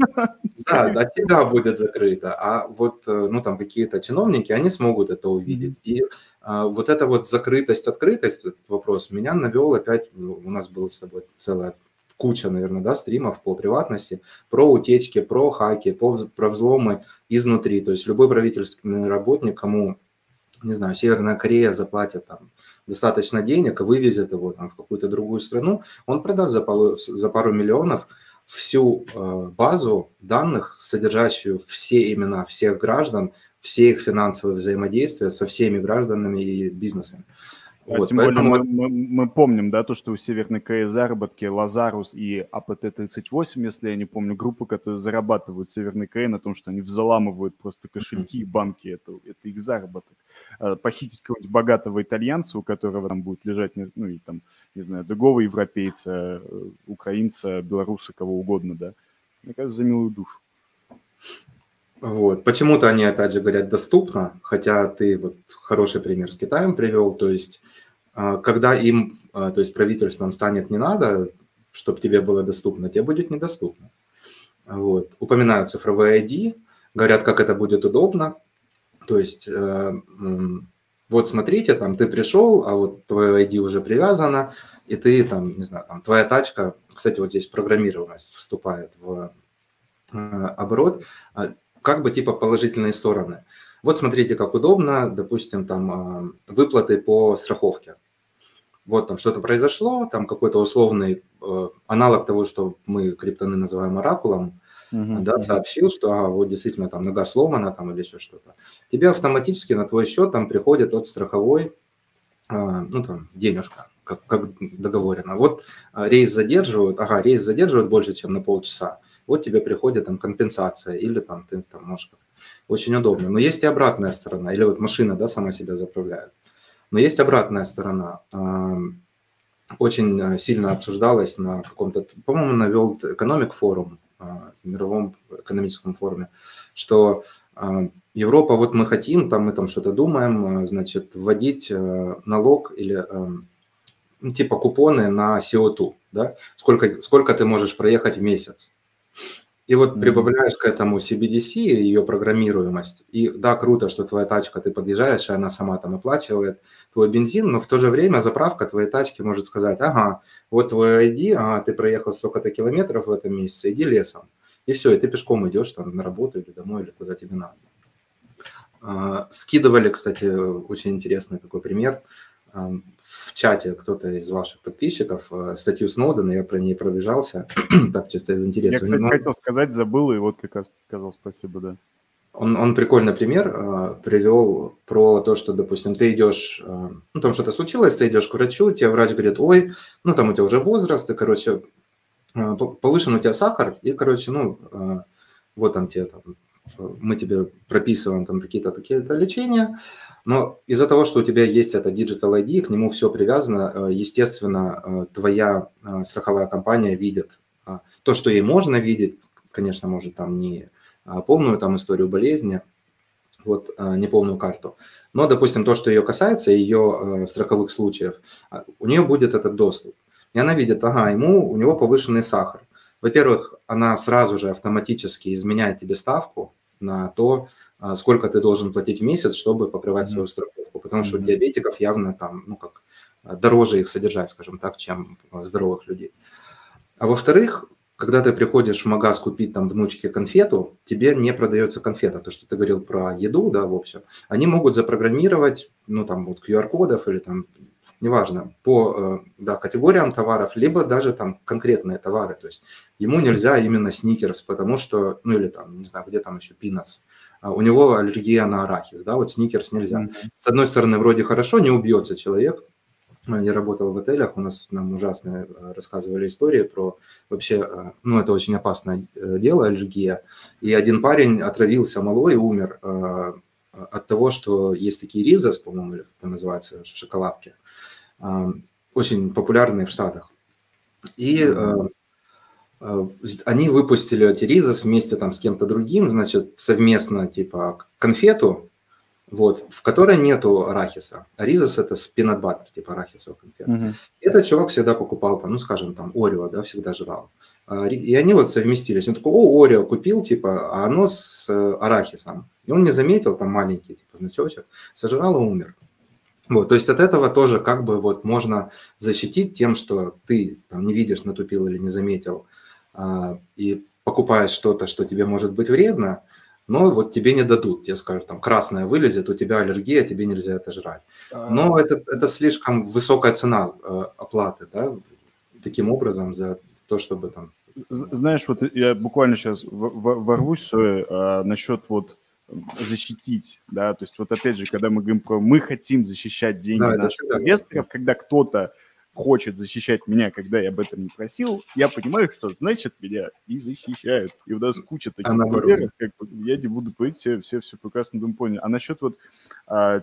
Да, от тебя будет закрыто. А вот ну там какие-то чиновники, они смогут это увидеть. И вот эта вот закрытость, открытость, этот вопрос меня навел опять, у нас было с тобой целая куча, наверное, да, стримов по приватности, про утечки, про хаки, про взломы изнутри. То есть любой правительственный работник, кому, не знаю, Северная Корея заплатит там достаточно денег, вывезет его там, в какую-то другую страну, он продаст за пару миллионов всю базу данных, содержащую все имена всех граждан, все их финансовые взаимодействия со всеми гражданами и бизнесами. А вот, тем поэтому... более мы помним, да, то, что у Северной Кореи заработки Лазарус и АПТ-38, если я не помню, группы, которые зарабатывают в Северной Корее на том, что они взламывают просто кошельки и банки, это их заработок. Похитить какого-нибудь богатого итальянца, у которого там будет лежать, ну, и там, не знаю, другого европейца, украинца, белоруса, кого угодно, да, мне кажется, за милую душу. Вот. Почему-то они, опять же, говорят доступно, хотя ты вот хороший пример с Китаем привел, то есть когда им, то есть правительством станет не надо, чтобы тебе было доступно, тебе будет недоступно. Вот. Упоминают цифровые ID, говорят, как это будет удобно, то есть вот смотрите, там ты пришел, а вот твое ID уже привязано, и ты там, не знаю, там твоя тачка, кстати, вот здесь программируемость вступает в оборот. как бы типа положительные стороны. Вот смотрите, как удобно, допустим, там выплаты по страховке. Вот там что-то произошло, там какой-то условный аналог того, что мы криптоны называем оракулом, да, сообщил, что вот действительно там нога сломана там, или еще что-то. Тебе автоматически на твой счет там приходит от страховой ну, там, денежка, как договорено. Вот рейс задерживают, рейс задерживают больше, чем на полчаса. Вот тебе приходит там компенсация или там ты там можешь... Очень удобно. Но есть и обратная сторона. Или вот машина, да, сама себя заправляет. Но есть обратная сторона. Очень сильно обсуждалась на каком-то... По-моему, на World Economic Forum, мировом экономическом форуме, что Европа, вот мы хотим, там мы там что-то думаем, значит, вводить налог или типа купоны на CO2, да? Сколько ты можешь проехать в месяц. И вот прибавляешь к этому CBDC, ее программируемость. И да, круто, что твоя тачка, ты подъезжаешь, и она сама там оплачивает твой бензин, но в то же время заправка твоей тачки может сказать, ага, вот твой ID, ты проехал столько-то километров в этом месяце, иди лесом. И все, и ты пешком идешь там на работу или домой, или куда тебе надо. Скидывали, кстати, очень интересный такой пример. В чате кто-то из ваших подписчиков статью Сноудена, я про ней пробежался, так чисто из интереса. Я, кстати, хотел сказать, забыл, и вот как раз ты сказал спасибо, да. Он прикольный пример привел про то, что, допустим, ты идешь, ну, там что-то случилось, ты идешь к врачу, тебе врач говорит, ой, ну, там у тебя уже возраст, ты, короче, повышен у тебя сахар, и, короче, ну, вот там тебе, там, мы тебе прописываем там такие-то лечения. Но из-за того, что у тебя есть это Digital ID, к нему все привязано, естественно, твоя страховая компания видит то, что ей можно видеть, конечно, может там не полную там историю болезни, вот не полную карту, но, допустим, то, что ее касается, ее страховых случаев, у нее будет этот доступ. И она видит, у него повышенный сахар. Во-первых, она сразу же автоматически изменяет тебе ставку на то, сколько ты должен платить в месяц, чтобы покрывать свою страховку, потому что у диабетиков явно там, ну, как дороже их содержать, скажем так, чем здоровых людей. А во-вторых, когда ты приходишь в магаз купить там внучке конфету, тебе не продается конфета, то, что ты говорил про еду, да, в общем, они могут запрограммировать, ну, там, вот QR-кодов или там, неважно, по категориям товаров, либо даже там конкретные товары, то есть ему нельзя именно сникерс, потому что, ну, или там, не знаю, где там еще пинас, у него аллергия на арахис, да, вот сникерс нельзя. С одной стороны, вроде хорошо, не убьется человек. Я работал в отелях, у нас нам ужасные рассказывали истории про вообще, ну, это очень опасное дело, аллергия. И один парень отравился малой и умер от того, что есть такие ризос, по-моему, это называется, шоколадки, очень популярные в Штатах. И... они выпустили эти ризос вместе там с кем-то другим, значит, совместно типа конфету, вот, в которой нету арахиса. А ризос – это peanut butter, типа арахисовая конфета. Этот чувак всегда покупал там, ну, скажем, там, Орео, да, всегда жрал. И они вот совместились. Он такой, о, Орео купил, типа, а оно с арахисом. И он не заметил, там, маленький, типа, значочек, сожрал и умер. Вот, то есть от этого тоже как бы вот можно защитить тем, что ты там не видишь, натупил или не заметил, и покупаешь что-то, что тебе может быть вредно, но вот тебе не дадут, тебе скажут, там, красное вылезет, у тебя аллергия, тебе нельзя это жрать. Но это слишком высокая цена оплаты, да, таким образом за то, чтобы там... Знаешь, вот я буквально сейчас ворвусь насчет вот защитить, да, то есть вот опять же, когда мы говорим про мы хотим защищать деньги, да, наших инвесторов, когда кто-то хочет защищать меня, когда я об этом не просил, я понимаю, что значит меня и защищают. И у нас куча таких примеров, как я не буду говорить, все прекрасно думаю, поняли. А насчет вот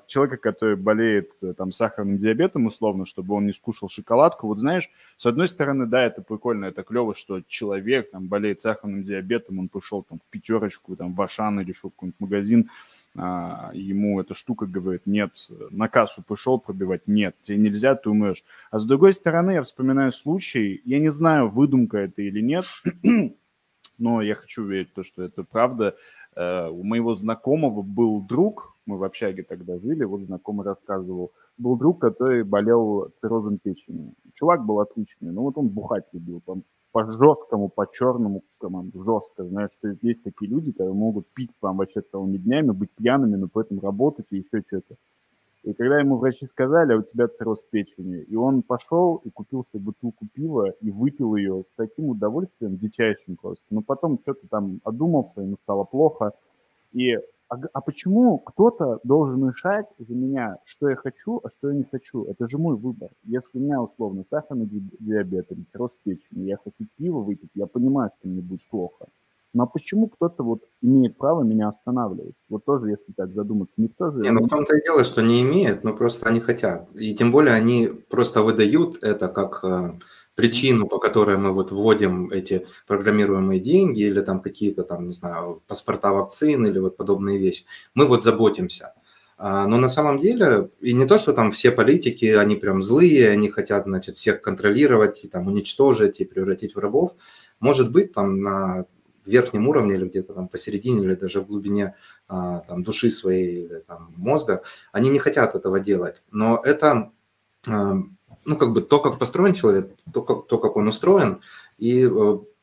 человека, который болеет там сахарным диабетом, условно, чтобы он не скушал шоколадку, вот знаешь, с одной стороны, да, это прикольно, это клево, что человек там болеет сахарным диабетом, он пришел там в пятерочку, там в Ашан или еще какой-нибудь магазин, ему эта штука говорит, нет, на кассу пошел пробивать, нет, тебе нельзя, ты умрешь. А с другой стороны, я вспоминаю случай, я не знаю, выдумка это или нет, но я хочу верить в то, что это правда. У моего знакомого был друг, мы в общаге тогда жили, вот знакомый рассказывал, был друг, который болел циррозом печени. Чувак был отличный, но вот он бухать любил, там по жесткому, по черному, прям жестко, знаешь, что есть такие люди, которые могут пить там вообще целыми днями, быть пьяными, но при этом работать и еще что-то. И когда ему врачи сказали, а у тебя цирроз печени, и он пошел и купил себе бутылку пива и выпил ее с таким удовольствием, дичайшим просто. Но потом что-то там одумался, ему стало плохо. И а почему кто-то должен решать за меня, что я хочу, а что я не хочу? Это же мой выбор. Если у меня условно сахарный диабет или цирроз печени, я хочу пиво выпить, я понимаю, что мне будет плохо. Но почему кто-то вот имеет право меня останавливать? Вот тоже, если так задуматься, никто же... Не, ну в том-то и дело, что не имеет, но просто они хотят. И тем более они просто выдают это как причину, по которой мы вот вводим эти программируемые деньги или там какие-то там, не знаю, паспорта вакцин или вот подобные вещи. Мы вот заботимся. Но на самом деле, и не то, что там все политики, они прям злые, они хотят, значит, всех контролировать и там уничтожить и превратить в рабов. Может быть, там на... в верхнем уровне или где-то там посередине, или даже в глубине там, души своей или там, мозга, они не хотят этого делать. Но это, ну, как бы то, как построен человек, то, как он устроен, и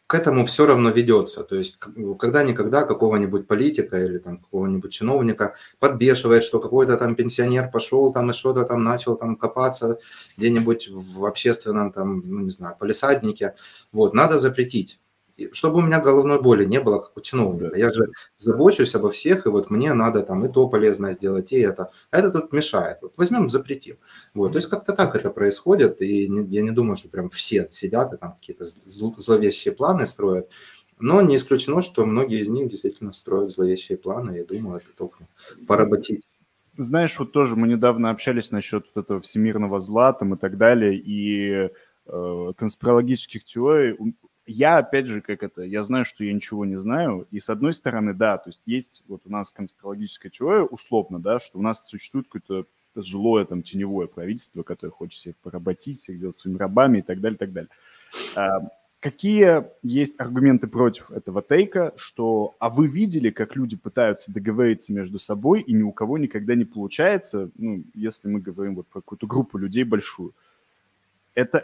к этому все равно ведется. То есть когда-никогда какого-нибудь политика или там, какого-нибудь чиновника подбешивает, что какой-то там пенсионер пошел там и что-то там начал там копаться где-нибудь в общественном там, ну, не знаю, палисаднике. Вот, надо запретить. Чтобы у меня головной боли не было, как у чиновника. Я же забочусь обо всех, и вот мне надо там и то полезное сделать, и это. А это тут мешает. Вот возьмем, запретим. Вот. То есть как-то так это происходит, и я не думаю, что прям все сидят и там какие-то зловещие планы строят. Но не исключено, что многие из них действительно строят зловещие планы, и думаю, это только поработить. Знаешь, вот тоже мы недавно общались насчет вот этого всемирного зла там, и так далее, и конспирологических теорий. Я, опять же, как это, я знаю, что я ничего не знаю, и с одной стороны, да, то есть вот у нас конспирологическая теория, условно, да, что у нас существует какое-то злое там теневое правительство, которое хочет всех поработить, всех делать своими рабами и так далее, так далее. Какие есть аргументы против этого тейка, что, а вы видели, как люди пытаются договориться между собой, и ни у кого никогда не получается, ну, если мы говорим вот про какую-то группу людей большую. Это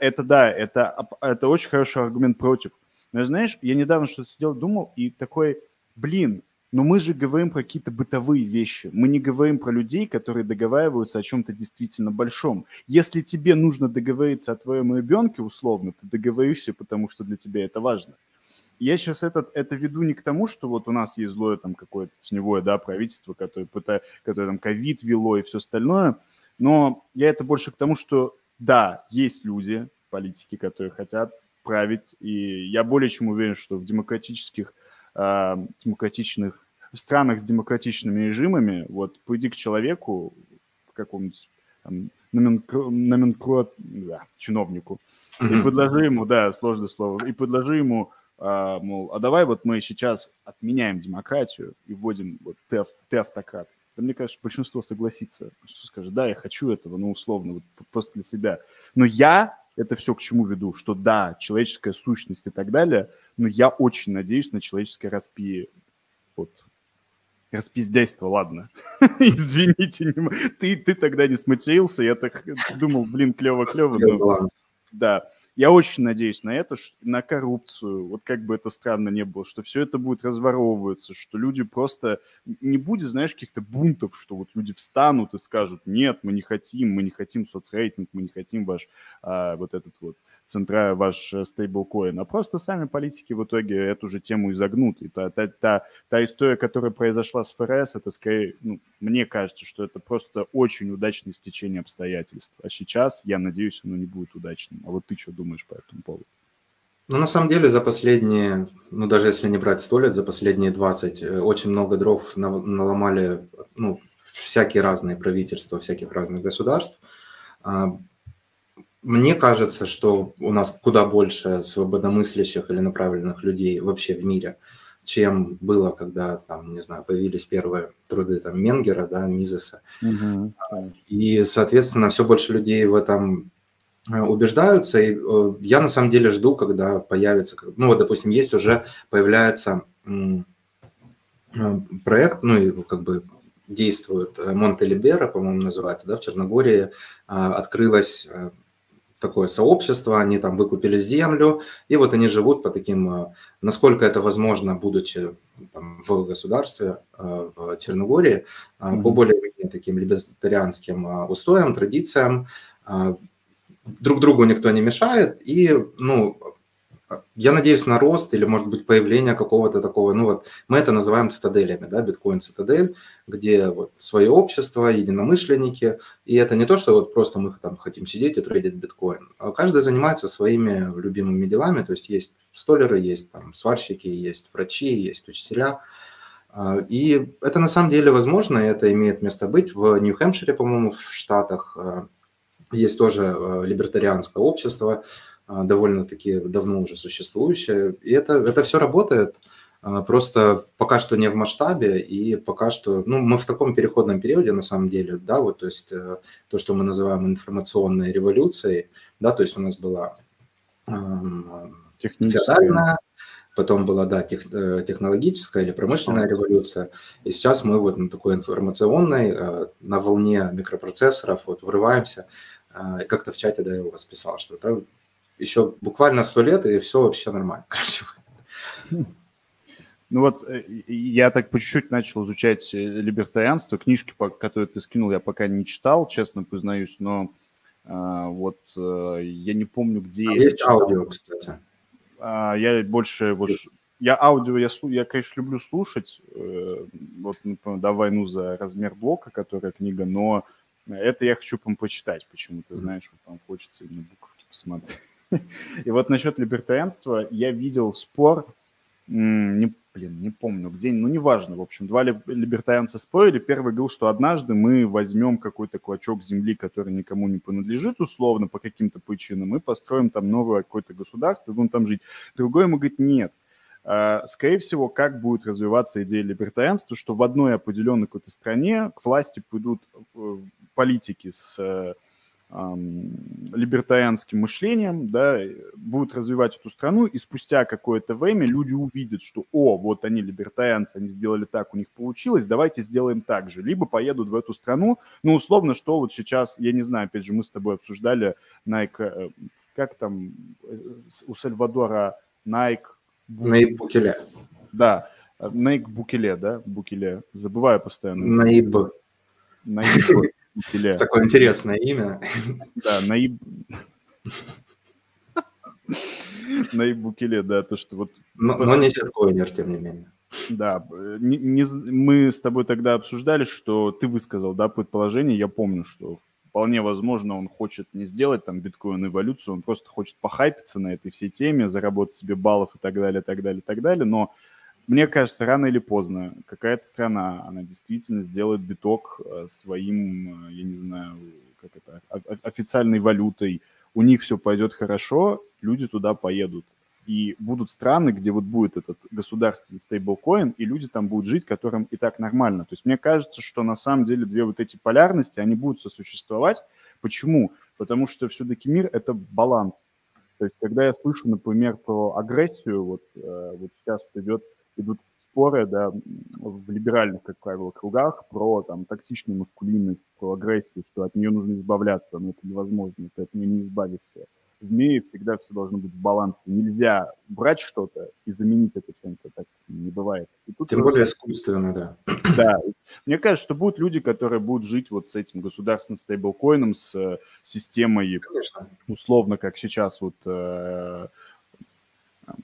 очень хороший аргумент против. Но знаешь, я недавно что-то сидел, думал, и такой, блин, но мы же говорим про какие-то бытовые вещи. Мы не говорим про людей, которые договариваются о чем-то действительно большом. Если тебе нужно договориться о твоем ребенке, условно, ты договоришься, потому что для тебя это важно. Я сейчас это веду не к тому, что вот у нас есть злое там какое-то теневое, да, правительство, которое там ковид вело и все остальное, но я это больше к тому, что да, есть люди, политики, которые хотят править, и я более чем уверен, что в демократичных в странах с демократичными режимами, вот, пойди к человеку, к какому-нибудь там, чиновнику, и предложи ему, да, сложное слово, и предложи ему, мол, а давай вот мы сейчас отменяем демократию и вводим, вот, ты автократ. Мне кажется, большинство согласится, что скажет, да, я хочу этого, ну, условно, вот, просто для себя. Но я это все к чему веду, что да, человеческая сущность и так далее, но я очень надеюсь на человеческое распиздяйство, ладно. Извините, ты тогда не сматерился, я так думал, блин, клево. Да, я очень надеюсь на это, на коррупцию, вот как бы это странно не было, что все это будет разворовываться, что люди просто... Не будет, знаешь, каких-то бунтов, что вот люди встанут и скажут, нет, мы не хотим соцрейтинг, мы не хотим ваш ваш стейблкоин. А просто сами политики в итоге эту же тему изогнут. И та история, которая произошла с ФРС, это скорее... Ну, мне кажется, что это просто очень удачное стечение обстоятельств. А сейчас, я надеюсь, оно не будет удачным. А вот ты что думаешь? По этому поводу? Ну, на самом деле, за последние, ну, даже если не брать 100 лет, за последние 20 очень много дров наломали, ну, всякие разные правительства, всяких разных государств. Мне кажется, что у нас куда больше свободомыслящих или направленных людей вообще в мире, чем было, когда, там, не знаю, появились первые труды там Менгера, да, Мизеса. Угу. И, соответственно, все больше людей в этом... убеждаются, и я на самом деле жду, когда появится, ну вот, допустим, появляется проект, ну и как бы действует Монте-Либера, по-моему, называется, да, в Черногории открылась такое сообщество, они там выкупили землю, и вот они живут по таким, насколько это возможно, будучи там, в государстве, в Черногории, по более таким либертарианским устоям, традициям. Друг другу никто не мешает, и, ну, я надеюсь на рост или, может быть, появление какого-то такого, ну, вот мы это называем цитаделями, да, биткоин-цитадель, где вот свое общество, единомышленники, и это не то, что вот просто мы там хотим сидеть и трейдить биткоин, а каждый занимается своими любимыми делами, то есть есть столеры, есть там сварщики, есть врачи, есть учителя, и это на самом деле возможно, и это имеет место быть. В Нью-Хэмпшире, по-моему, в Штатах есть тоже либертарианское общество, довольно-таки давно уже существующее. И это все работает, просто пока что не в масштабе, и пока что... Ну, мы в таком переходном периоде, на самом деле, да, вот, то есть то, что мы называем информационной революцией, да, то есть у нас была феодальная, потом была, да, технологическая или промышленная революция, и сейчас мы вот на такой информационной, на волне микропроцессоров вот врываемся. Как-то в чате, да, я у вас писал, что это... Еще буквально 100 лет, и все вообще нормально. Ну вот, я так по чуть-чуть начал изучать либертарианство. Книжки, которые ты скинул, я пока не читал, честно признаюсь, но вот я не помню, где... А я есть читал. Аудио, кстати. Я больше... Я аудио, я, конечно, люблю слушать. Вот, например, «Да, войну за размер блока», которая книга, но это я хочу почитать. Почему-то, знаешь, вот там хочется именно буквы посмотреть. И вот насчет либертарианства я видел спор, не помню где, ну неважно, в общем, два либертарианца спорили, первый говорил, что однажды мы возьмем какой-то клочок земли, который никому не принадлежит условно по каким-то причинам, и построим там новое какое-то государство, и будем там жить. Другой ему говорит, нет. Скорее всего, как будет развиваться идея либертарианства, что в одной определенной какой-то стране к власти придут политики с... либертарианским мышлением, да, будут развивать эту страну, и спустя какое-то время люди увидят, что, о, вот они либертарианцы, они сделали так, у них получилось, давайте сделаем так же. Либо поедут в эту страну, ну, условно, что вот сейчас, я не знаю, опять же, мы с тобой обсуждали Nike, как там у Сальвадора Найиб Букеле. Да, Найиб Букеле, да, Букеле, забываю постоянно. Наиб. Такое интересное имя. Да, Найиб Букеле, да, то, что вот... Но не биткоинер, тем не менее. Да, мы с тобой тогда обсуждали, что ты высказал, да, предположение, я помню, что вполне возможно он хочет не сделать там биткоин-эволюцию, он просто хочет похайпиться на этой всей теме, заработать себе баллов и так далее, так далее, так далее, но... Мне кажется, рано или поздно какая-то страна, она действительно сделает биток своим, я не знаю, как это, официальной валютой. У них все пойдет хорошо, люди туда поедут. И будут страны, где вот будет этот государственный стейблкоин, и люди там будут жить, которым и так нормально. То есть мне кажется, что на самом деле две вот эти полярности, они будут сосуществовать. Почему? Потому что все-таки мир – это баланс. То есть когда я слышу, например, про агрессию, вот сейчас идут споры, да, в либеральных, как правило, кругах про там токсичную маскулинность, про агрессию, что от нее нужно избавляться, но это невозможно, ты от нее не избавишься. В мире всегда все должно быть в балансе. Нельзя брать что-то и заменить это чем-то, так не бывает. И тут тем более искусственно, да. Да. Мне кажется, что будут люди, которые будут жить вот с этим государственным стейблкоином, с системой, конечно, условно, как сейчас вот...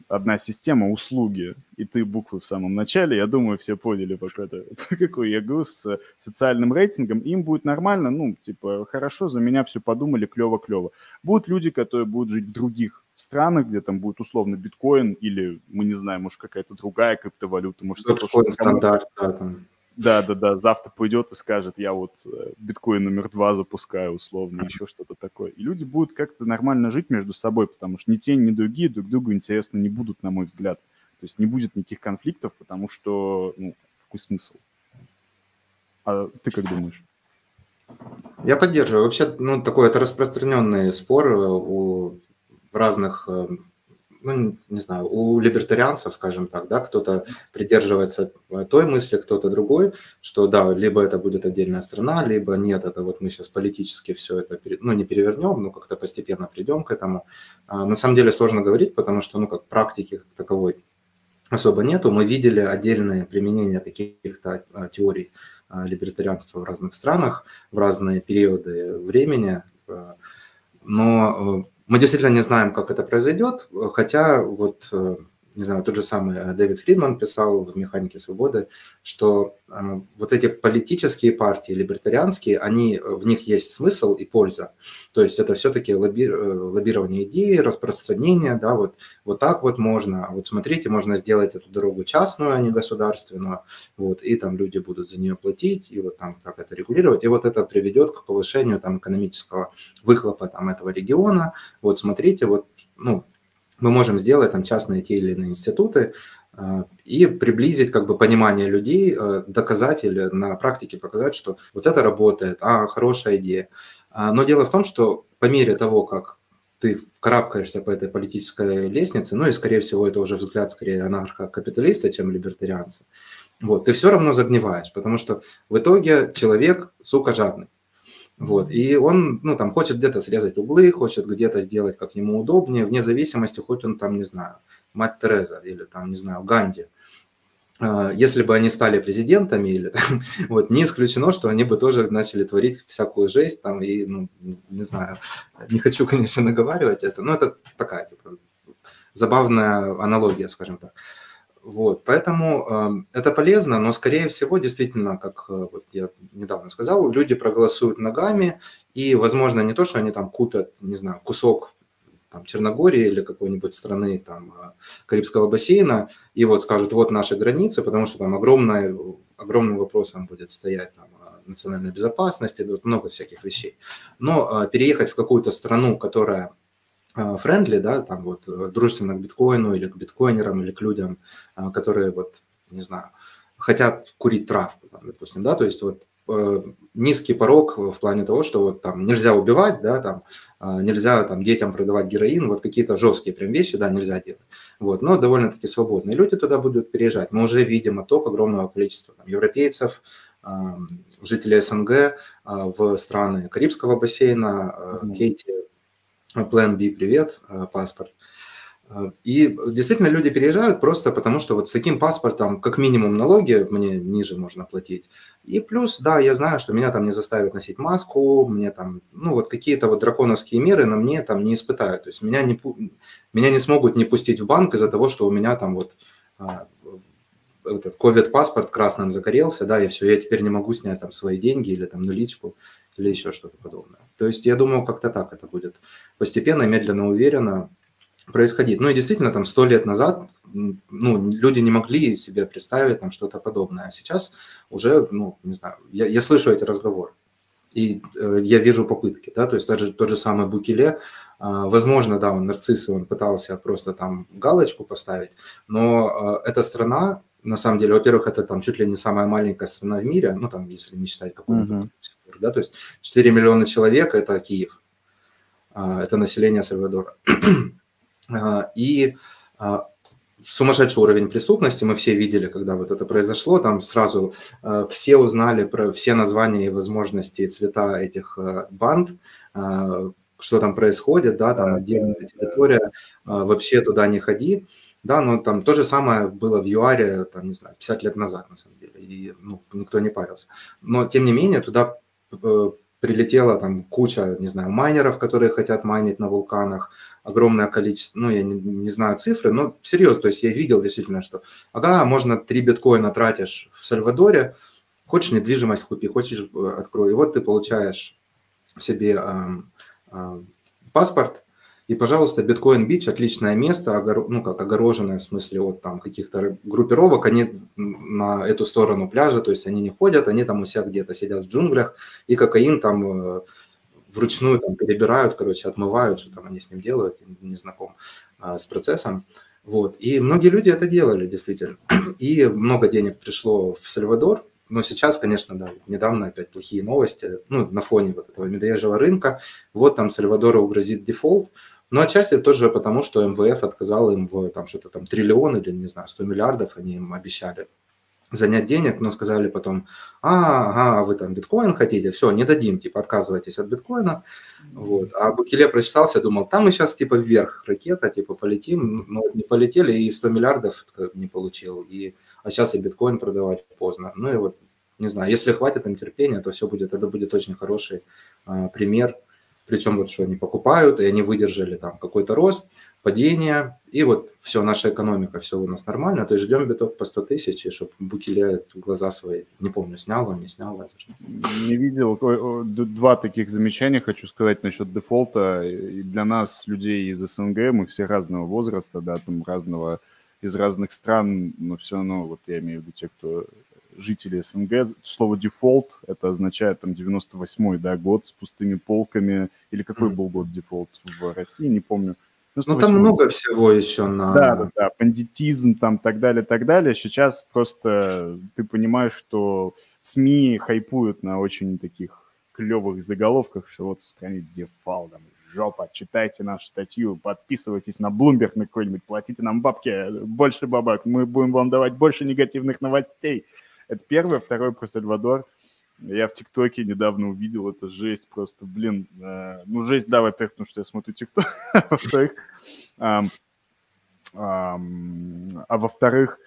Одна система услуги, и ты буквы в самом начале, я думаю, все поняли, какой я говорю, с социальным рейтингом, им будет нормально, ну, типа, хорошо, за меня все подумали, клево-клево. Будут люди, которые будут жить в других странах, где там будет условно биткоин, или, мы не знаем, может, какая-то другая криптовалюта, может, стандарт, да, там. Да-да-да, завтра пойдет и скажет, я вот биткоин номер 2 запускаю условно, еще что-то такое. И люди будут как-то нормально жить между собой, потому что ни те, ни другие друг другу интересно не будут, на мой взгляд. То есть не будет никаких конфликтов, потому что, ну, какой смысл? А ты как думаешь? Я поддерживаю. Вообще, ну, такой это распространенный спор у разных... ну, не знаю, у либертарианцев, скажем так, да, кто-то придерживается той мысли, кто-то другой, что да, либо это будет отдельная страна, либо нет, это вот мы сейчас политически все это, ну, не перевернем, но как-то постепенно придем к этому. На самом деле сложно говорить, потому что, ну, как практики как таковой особо нету. Мы видели отдельные применения каких-то теорий либертарианства в разных странах, в разные периоды времени, но мы действительно не знаем, как это произойдет, хотя вот, не знаю, тот же самый Дэвид Фридман писал в «Механике свободы», что вот эти политические партии, либертарианские, они, в них есть смысл и польза. То есть это все-таки лоббирование идеи, распространение, да, вот так вот можно. Вот смотрите, можно сделать эту дорогу частную, а не государственную, вот, и там люди будут за нее платить, и вот там как это регулировать. И вот это приведет к повышению там экономического выхлопа там этого региона. Вот смотрите, вот, ну, мы можем сделать там частные те или иные институты и приблизить как бы понимание людей, доказать или на практике показать, что вот это работает, хорошая идея. Но дело в том, что по мере того, как ты карабкаешься по этой политической лестнице, ну и, скорее всего, это уже взгляд скорее анархо-капиталиста, чем либертарианца, вот, ты все равно загниваешь, потому что в итоге человек, сука, жадный. Вот, и он, ну, там, хочет где-то срезать углы, хочет где-то сделать, как ему удобнее, вне зависимости, хоть он там, не знаю, мать Тереза или там, не знаю, Ганди. Если бы они стали президентами, или, вот, не исключено, что они бы тоже начали творить всякую жесть там и, ну, не знаю, не хочу, конечно, наговаривать это, но это такая, типа, забавная аналогия, скажем так. Вот, поэтому это полезно, но, скорее всего, действительно, как вот я недавно сказал, люди проголосуют ногами, и, возможно, не то, что они там купят, не знаю, кусок там Черногории или какой-нибудь страны там Карибского бассейна, и вот скажут, вот наши границы, потому что там огромным вопросом будет стоять там национальная безопасность, и вот много всяких вещей. Но переехать в какую-то страну, которая френдли, да, там вот дружественно к биткоину или к биткоинерам или к людям, которые вот, не знаю, хотят курить травку, там, допустим, да, то есть вот низкий порог в плане того, что вот там нельзя убивать, да, там нельзя там детям продавать героин, вот какие-то жесткие прям вещи, да, нельзя делать, вот, но довольно-таки свободные люди туда будут переезжать. Мы уже видим отток огромного количества там европейцев, жителей СНГ в страны Карибского бассейна, Кейти, План B, привет, паспорт. И действительно люди переезжают просто потому, что вот с таким паспортом как минимум налоги мне ниже можно платить. И плюс, да, я знаю, что меня там не заставят носить маску, мне там, ну вот какие-то вот драконовские меры на мне там не испытают. То есть меня не смогут не пустить в банк из-за того, что у меня там вот этот ковид-паспорт красным загорелся, да, и все, я теперь не могу снять там свои деньги или там наличку, или еще что-то подобное. То есть я думаю, как-то так это будет постепенно, медленно, уверенно происходить. Ну и действительно, там 100 лет назад, ну, люди не могли себе представить там что-то подобное. А сейчас уже, ну, не знаю, я слышу эти разговоры, и я вижу попытки, да, то есть тот же самый Букеле, возможно, да, он нарцисс, он пытался просто там галочку поставить, но эта страна, на самом деле, во-первых, это там чуть ли не самая маленькая страна в мире, ну, там, если не считать какую-нибудь, да, то есть 4 миллиона человек – это Киев, это население Сальвадора. И сумасшедший уровень преступности, мы все видели, когда вот это произошло, там сразу все узнали про все названия и возможности и цвета этих банд, что там происходит, да, там отдельная территория, вообще туда не ходи. Да, но там то же самое было в ЮАРе, там, не знаю, 50 лет назад, на самом деле, и, ну, никто не парился. Но, тем не менее, туда прилетела там куча, не знаю, майнеров, которые хотят майнить на вулканах, огромное количество, ну, я не знаю цифры, но серьезно, то есть я видел действительно, что, ага, можно 3 биткоина тратишь в Сальвадоре, хочешь недвижимость купи, хочешь открой, и вот ты получаешь себе паспорт. И, пожалуйста, Биткоин-Бич – отличное место, ну, как огороженное, в смысле, от там каких-то группировок, они на эту сторону пляжа, то есть они не ходят, они там у себя где-то сидят в джунглях, и кокаин там вручную там перебирают, короче, отмывают, что там они с ним делают, не знаком с процессом. Вот, и многие люди это делали, действительно. И много денег пришло в Сальвадор. Но сейчас, конечно, да, недавно опять плохие новости, ну, на фоне вот этого медвежьего рынка. Вот там Сальвадору грозит дефолт. Но отчасти тоже потому, что МВФ отказал им в там, что-то там триллион или, не знаю, 100 миллиардов они им обещали занять денег, но сказали потом, ага, вы там биткоин хотите, все, не дадим, типа, отказывайтесь от биткоина. Вот. А Букеле прочитался, думал, там мы сейчас, типа, вверх ракета, типа, полетим, но не полетели, и 100 миллиардов не получил, и, а сейчас и биткоин продавать поздно. Ну и вот, не знаю, если хватит им терпения, то все будет, это будет очень хороший пример, причем вот что они покупают, и они выдержали там какой-то рост, падение, и вот все, наша экономика, все у нас нормально, то есть ждем биток по 100 тысяч, чтобы Букеле глаза свои, не помню, снял он, не снял. Не видел. Два таких замечания хочу сказать насчет дефолта. И для нас, людей из СНГ, мы все разного возраста, да, там разного, из разных стран, но все равно, вот я имею в виду те, кто жители СНГ, слово дефолт, это означает там 98-й, да, год с пустыми полками, или какой был год дефолт в России, не помню. Ну, там много всего еще на... Да, бандитизм, там, так далее. Сейчас просто ты понимаешь, что СМИ хайпуют на очень таких клевых заголовках, что вот в стране дефолт, там, жопа, читайте нашу статью, подписывайтесь на Bloomberg на какой-нибудь, платите нам бабки, больше бабок, мы будем вам давать больше негативных новостей. Это первое. Второе про Сальвадор. Я в ТикТоке недавно увидел, это жесть просто, блин, ну жесть, да, во-первых, потому что я смотрю ТикТок, во-вторых, во-вторых,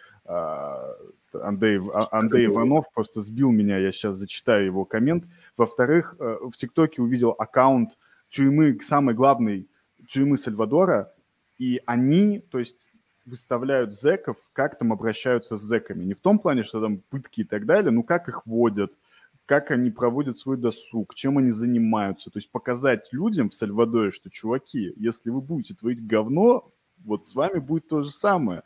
Андрей Иванов просто сбил меня, я сейчас зачитаю его коммент, во-вторых, в ТикТоке увидел аккаунт тюрьмы, самой главной тюрьмы Сальвадора, и они, то есть... выставляют зэков, как там обращаются с зэками. Не в том плане, что там пытки и так далее, но как их водят, как они проводят свой досуг, чем они занимаются. То есть показать людям в Сальвадоре, что, чуваки, если вы будете творить говно, вот с вами будет то же самое.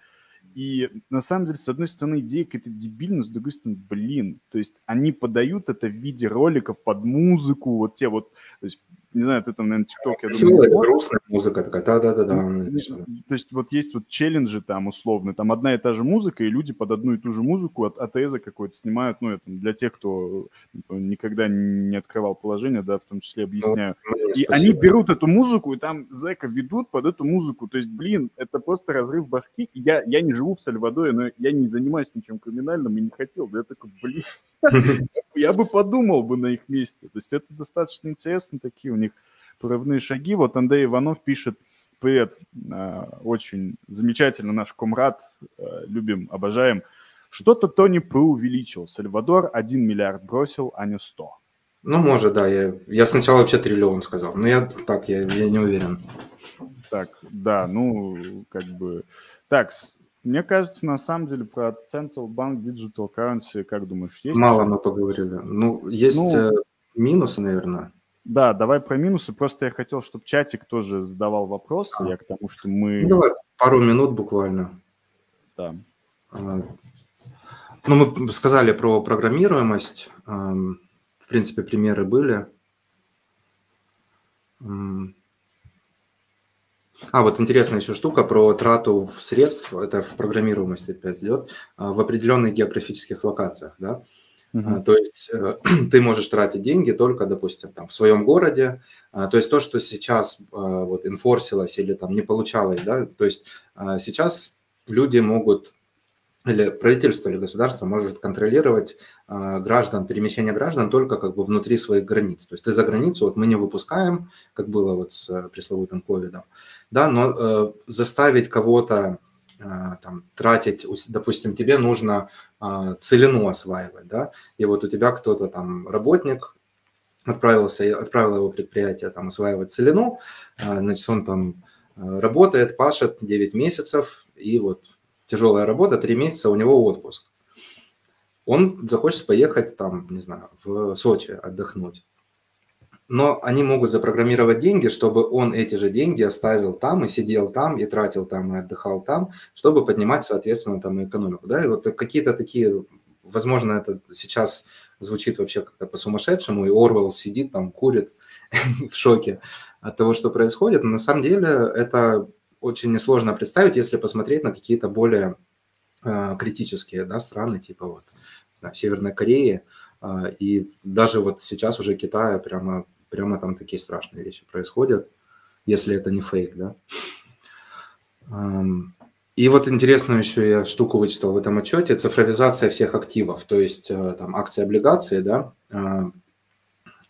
И на самом деле, с одной стороны, идея какая-то дебильная, с другой стороны, блин. То есть они подают это в виде роликов под музыку, вот те вот... То есть, не знаю, ты там, наверное, ТикТок... Веселая, грустная музыка такая, да-да-да. То есть вот есть вот челленджи там условные, там одна и та же музыка, и люди под одну и ту же музыку от АТСа какой-то снимают, ну, это для тех, кто никогда не открывал положение, да, в том числе объясняю. Ну, и они берут эту музыку, и там зэка ведут под эту музыку, то есть, блин, это просто разрыв башки. Я не живу в Сальвадоре, но я не занимаюсь ничем криминальным и не хотел, да, я такой, блин... Я бы подумал бы на их месте. То есть это достаточно интересно, такие у них прорывные шаги. Вот Андрей Иванов пишет: привет, очень замечательно, наш комрад, любим, обожаем. Что-то Тони преувеличил. Сальвадор 1 миллиард бросил, а не 100. Ну, может, да. Я сначала вообще триллион сказал, но я не уверен. Так, да, ну, как бы... Так, мне кажется, на самом деле, про Central Bank Digital Currency, как думаешь, есть? Мало мы поговорили. Ну, есть минусы, наверное. Да, давай про минусы. Просто я хотел, чтобы чатик тоже задавал вопросы. Я к тому, что мы... Ну, давай пару минут буквально. Да. Ну, мы сказали про программируемость. В принципе, примеры были. А, вот интересная еще штука про трату средств, это в программируемости опять идет, в определенных географических локациях, да. То есть ты можешь тратить деньги только, допустим, там, в своем городе, то есть то, что сейчас вот инфорсилось или там не получалось, да, то есть сейчас люди могут, или правительство, или государство может контролировать граждан, перемещение граждан только как бы внутри своих границ. То есть ты за границу, вот мы не выпускаем, как было вот с пресловутым ковидом, да, но заставить кого-то там тратить, допустим, тебе нужно целину осваивать, да, и вот у тебя кто-то там работник отправил его предприятие там осваивать целину, значит, он там работает, пашет 9 месяцев, и вот тяжелая работа, 3 месяца, у него отпуск. Он захочет поехать там, не знаю, в Сочи отдохнуть. Но они могут запрограммировать деньги, чтобы он эти же деньги оставил там и сидел там, и тратил там, и отдыхал там, чтобы поднимать, соответственно, там и экономику. Да? И вот какие-то такие, возможно, это сейчас звучит вообще как-то по-сумасшедшему, и Орвелл сидит там, курит в шоке от того, что происходит. Но на самом деле это... очень несложно представить, если посмотреть на какие-то более критические, да, страны, типа вот, да, Северной Кореи, и даже вот сейчас уже Китая прямо там такие страшные вещи происходят. если это не фейк, да. И вот интересную еще я штуку вычитал в этом отчете, цифровизация всех активов, то есть там акции, облигации, да,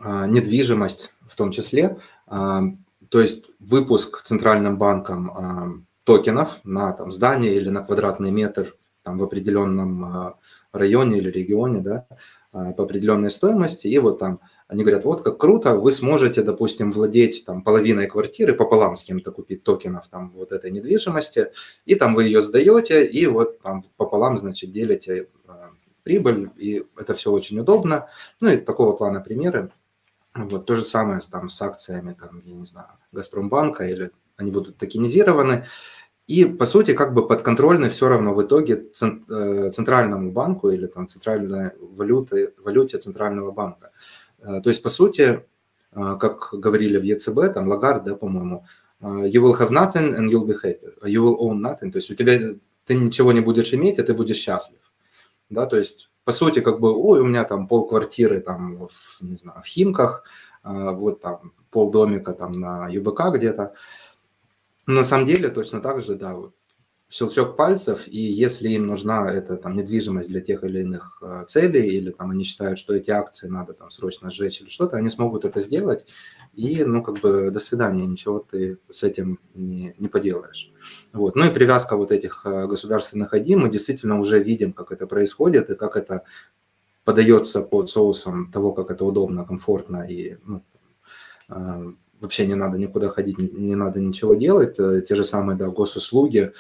недвижимость в том числе, то есть выпуск центральным банком токенов на там здание или на квадратный метр там в определенном районе или регионе, да, по определенной стоимости, и вот там они говорят, вот как круто, вы сможете, допустим, владеть там половиной квартиры, пополам с кем-то купить токенов там вот этой недвижимости, и там вы ее сдаете, и вот там пополам, значит, делите прибыль, и это все очень удобно. Ну и такого плана примеры. Вот то же самое там с акциями, там, я не знаю, Газпромбанка, или они будут токенизированы. И, по сути, как бы подконтрольны все равно в итоге центральному банку или там центральной валюте центрального банка. То есть, по сути, как говорили в ЕЦБ, там Лагард, да, по-моему, you will have nothing and you'll be happy, you will own nothing, то есть у тебя, ты ничего не будешь иметь, и ты будешь счастлив, да, то есть, по сути, как бы, ой, у меня там полквартиры там, не знаю, в Химках, вот там полдомика там на ЮБК где-то, но на самом деле точно так же, да, вот. Щелчок пальцев, и если им нужна эта там недвижимость для тех или иных целей, или там они считают, что эти акции надо там срочно сжечь или что-то, они смогут это сделать, и, ну, как бы, до свидания, ничего ты с этим не поделаешь. Вот. Ну и привязка вот этих государственных ID, мы действительно уже видим, как это происходит, и как это подается под соусом того, как это удобно, комфортно, и, ну, вообще не надо никуда ходить, не надо ничего делать. Те же самые, да, госуслуги,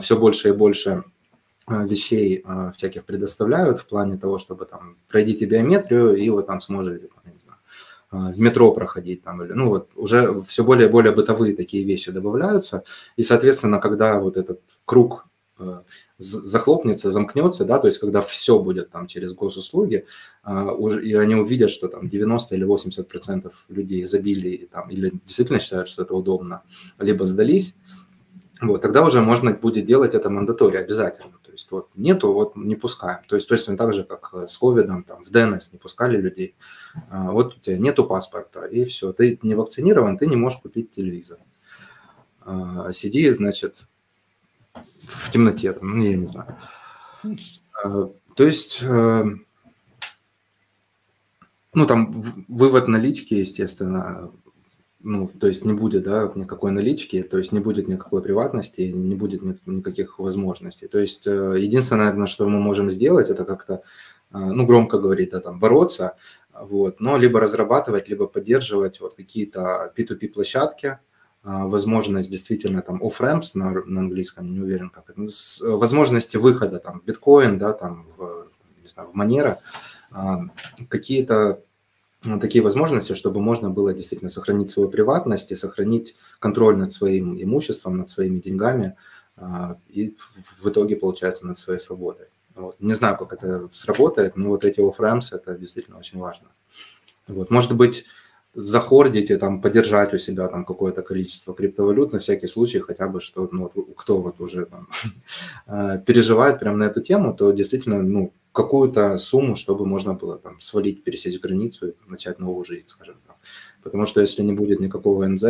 все больше и больше вещей всяких предоставляют в плане того, чтобы там пройдите биометрию, и вы там сможете, там, не знаю, в метро проходить. Там, или, ну вот уже все более и более бытовые такие вещи добавляются. И, соответственно, когда вот этот круг захлопнется, замкнется, да, то есть когда все будет там через госуслуги, и они увидят, что там 90 или 80% людей забили там, или действительно считают, что это удобно, либо сдались, вот, тогда уже можно будет делать это мандатори обязательно. То есть вот нету, вот не пускаем. То есть точно так же, как с ковидом, там в ДНС не пускали людей. Вот у тебя нету паспорта, и все, ты не вакцинирован, ты не можешь купить телевизор. Сиди, значит, в темноте, там, ну, я не знаю. То есть, ну, там вывод налички, естественно, ну, то есть не будет, да, никакой налички, то есть не будет никакой приватности, не будет никаких возможностей. То есть единственное, наверное, что мы можем сделать, это как-то, ну, громко говорить, да, там, бороться, вот, но либо разрабатывать, либо поддерживать вот какие-то P2P-площадки, возможность действительно там off-ramps на английском, не уверен, как это, возможности выхода там в биткоин, да, там, не знаю, в Monero, какие-то такие возможности, чтобы можно было действительно сохранить свою приватность и сохранить контроль над своим имуществом, над своими деньгами и в итоге, получается, над своей свободой. Вот. Не знаю, как это сработает, но вот эти off-ramps, это действительно очень важно. Вот. Может быть, захордить и там подержать у себя там какое-то количество криптовалют на всякий случай, хотя бы что, ну, кто вот уже там, переживает прям на эту тему, то действительно, ну, какую-то сумму, чтобы можно было там свалить, пересечь границу и начать новую жизнь, скажем так. Потому что если не будет никакого НЗ,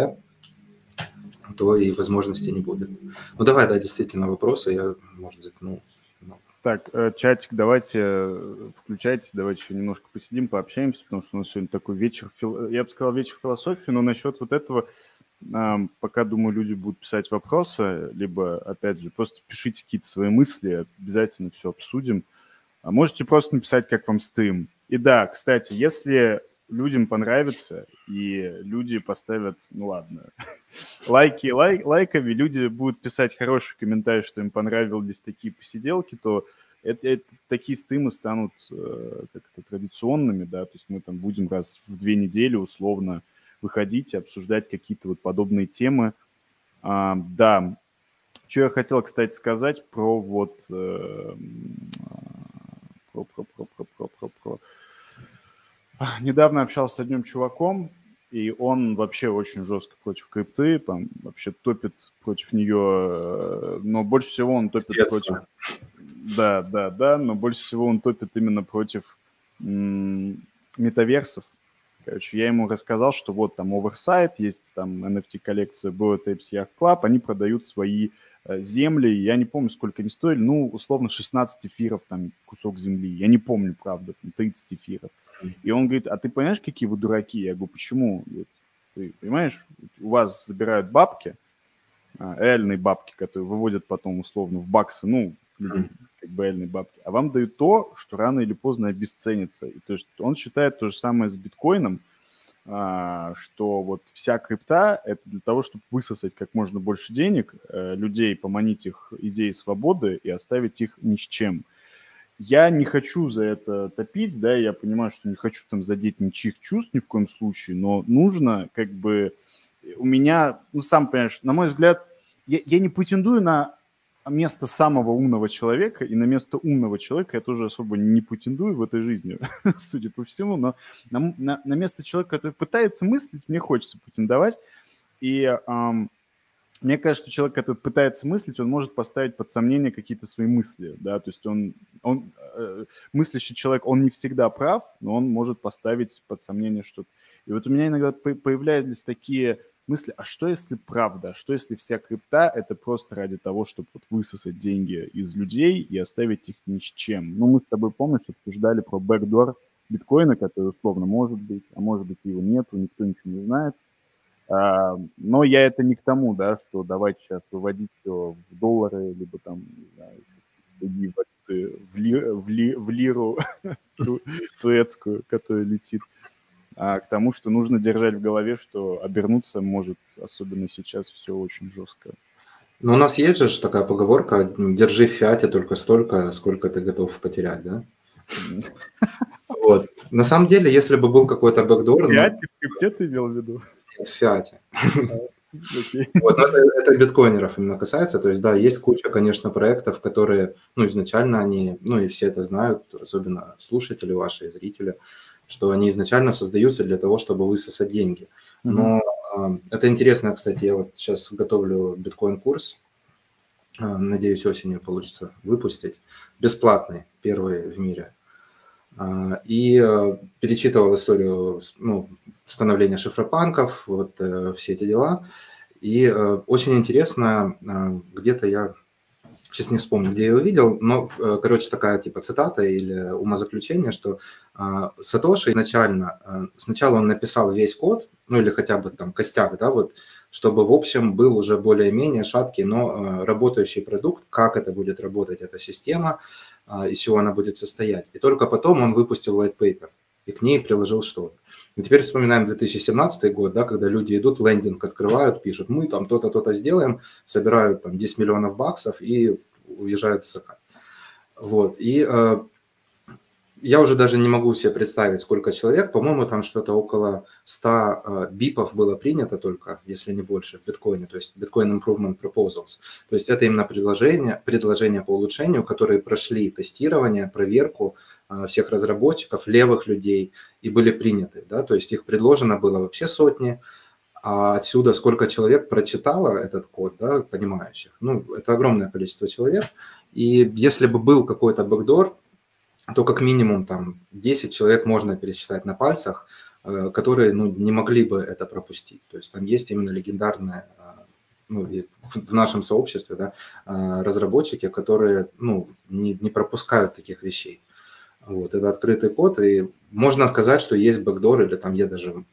то и возможностей не будет. Ну, давай, да, действительно, вопросы, я, может, затянул. Так, чатик, давайте включайтесь, давайте еще немножко посидим, пообщаемся, потому что у нас сегодня такой вечер, я бы сказал, вечер философии, но насчет вот этого, пока, думаю, люди будут писать вопросы, либо, опять же, просто пишите какие-то свои мысли, обязательно все обсудим. А можете просто написать, как вам стрим. И да, кстати, если людям понравится, и люди поставят, ну ладно, лайки, лайками, люди будут писать хорошие комментарии, что им понравились такие посиделки, то такие стримы станут как-то традиционными, да, то есть мы там будем раз в 2 недели условно выходить и обсуждать какие-то вот подобные темы. Да, что я хотел, кстати, сказать про вот... Недавно общался с одним чуваком, и он вообще очень жестко против крипты, там, вообще топит против нее, но больше всего он топит против... Да, но больше всего он топит именно против метаверсов, Короче, я ему рассказал, что вот там оверсайт, есть там NFT-коллекция Bored Apes Yacht Club, они продают свои земли, я не помню, сколько они стоили, ну, условно, 16 эфиров там кусок земли, я не помню, правда, 30 эфиров. И он говорит, а ты понимаешь, какие вы дураки? Я говорю, почему? Ты понимаешь, у вас забирают бабки, реальные бабки, которые выводят потом условно в баксы, ну, как бы реальные бабки, а вам дают то, что рано или поздно обесценится. И то есть он считает то же самое с биткоином, что вот вся крипта – это для того, чтобы высосать как можно больше денег, людей, поманить их идеей свободы и оставить их ни с чем. Я не хочу за это топить, да, я понимаю, что не хочу там задеть ничьих чувств ни в коем случае, но нужно как бы у меня, ну, сам понимаешь, на мой взгляд, я не претендую на место самого умного человека, и на место умного человека я тоже особо не претендую в этой жизни, судя по всему, но на место человека, который пытается мыслить, мне хочется претендовать, и мне кажется, что человек, который пытается мыслить, он может поставить под сомнение какие-то свои мысли, да, то есть он мыслящий человек, он не всегда прав, но он может поставить под сомнение что-то. И вот у меня иногда появлялись такие мысли, а что если правда, а что если вся крипта – это просто ради того, чтобы вот высосать деньги из людей и оставить их ни с чем. Ну, мы с тобой, помнишь, обсуждали про бэкдор биткоина, который условно может быть, а может быть его нету, никто ничего не знает. Но я это не к тому, да, что давайте сейчас выводить все в доллары, либо там, не знаю, другие валюты, в лиру турецкую, которая летит. А к тому, что нужно держать в голове, что обернуться может, особенно сейчас, все очень жестко. Но у нас есть же такая поговорка: держи в фиате только столько, сколько ты готов потерять, да? Вот. На самом деле, если бы был какой-то бэкдор... В фиате? В крипте ты имел в виду? Нет, в фиате. Вот, это биткоинеров именно касается. То есть, да, есть куча, конечно, проектов, которые, ну, изначально они, ну, и все это знают, особенно слушатели ваши, зрители, что они изначально создаются для того, чтобы высосать деньги. Но это интересно, кстати, я вот сейчас готовлю биткоин-курс, надеюсь, осенью получится выпустить, бесплатный, первый в мире. И перечитывал историю, ну, становления шифропанков, вот все эти дела. И очень интересно, где-то я, сейчас не вспомню, где я его видел, но, короче, такая типа цитата или умозаключение, что Сатоши изначально, сначала он написал весь код, ну или хотя бы там костяк, да, вот, чтобы в общем был уже более-менее шаткий, но работающий продукт, как это будет работать эта система, из чего она будет состоять. И только потом он выпустил white paper и к ней приложил что-то. И теперь вспоминаем 2017 год, да, когда люди идут, лендинг открывают, пишут, мы там то-то, то-то сделаем, собирают там 10 миллионов баксов и уезжают в закат. Вот, и я уже даже не могу себе представить, сколько человек, по-моему, там что-то около 100 бипов было принято только, если не больше, в биткоине, то есть Bitcoin Improvement Proposals. То есть это именно предложения по улучшению, которые прошли тестирование, проверку всех разработчиков, левых людей, и были приняты, да, то есть их предложено было вообще сотни, а отсюда сколько человек прочитало этот код, да, понимающих, ну, это огромное количество человек, и если бы был какой-то бэкдор, то как минимум там 10 человек можно пересчитать на пальцах, которые, ну, не могли бы это пропустить, то есть там есть именно легендарная, ну, и в нашем сообществе, да, разработчики, которые, ну, не пропускают таких вещей. Вот, это открытый код, и можно сказать, что есть бэкдор, или там я даже,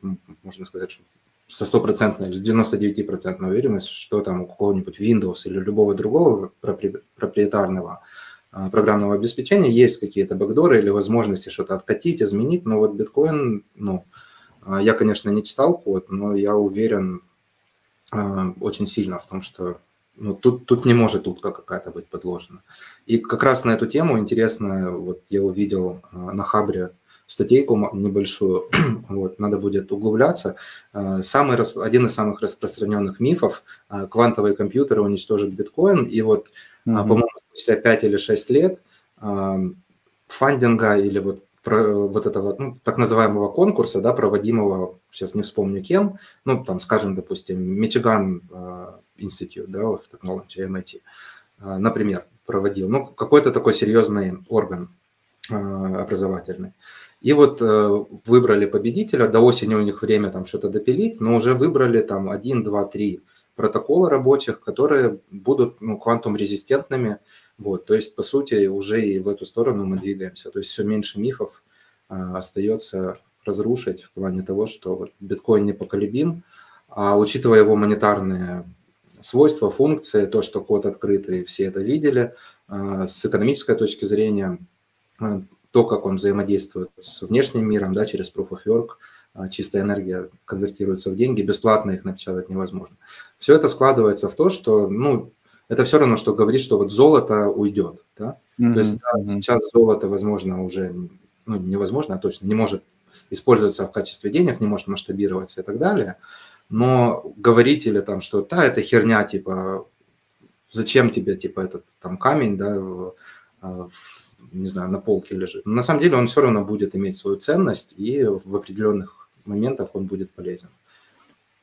можно сказать, что со 100%, или с 99% уверенность, что там у какого-нибудь Windows или любого другого проприетарного программного обеспечения есть какие-то бэкдоры или возможности что-то откатить, изменить, но вот биткоин, ну, я, конечно, не читал код, но я уверен очень сильно в том, что... Ну, тут не может утка какая-то быть подложена. И как раз на эту тему интересно, вот я увидел на Хабре статейку небольшую, вот, надо будет углубляться. Один из самых распространенных мифов – квантовые компьютеры уничтожат биткоин. И вот, по-моему, спустя 5 или 6 лет фандинга или вот, этого, ну, так называемого конкурса, да, проводимого, сейчас не вспомню кем, ну, там, скажем, допустим, Мичиган Институт, да, of Technology, MIT, например, проводил, ну, какой-то такой серьезный орган образовательный. И вот выбрали победителя, до осени у них время там что-то допилить, но уже выбрали там 1, 2, 3 протокола рабочих, которые будут квантум-резистентными. Вот, то есть, по сути, уже и в эту сторону мы двигаемся. То есть все меньше мифов остается разрушить в плане того, что вот биткоин непоколебим, а учитывая его монетарные свойства, функции, то, что код открытый, все это видели, с экономической точки зрения, то, как он взаимодействует с внешним миром, да, через Proof of Work, чистая энергия конвертируется в деньги, бесплатно их напечатать невозможно. Все это складывается в то, что, ну, это все равно, что говорит, что вот золото уйдет. Да? Mm-hmm. То есть да, сейчас золото, возможно, уже, ну, невозможно, а точно не может использоваться в качестве денег, не может масштабироваться и так далее. Но говорить или там, что да, это херня, типа, зачем тебе, типа, этот там камень, да, не знаю, на полке лежит. Но на самом деле он все равно будет иметь свою ценность, и в определенных моментах он будет полезен.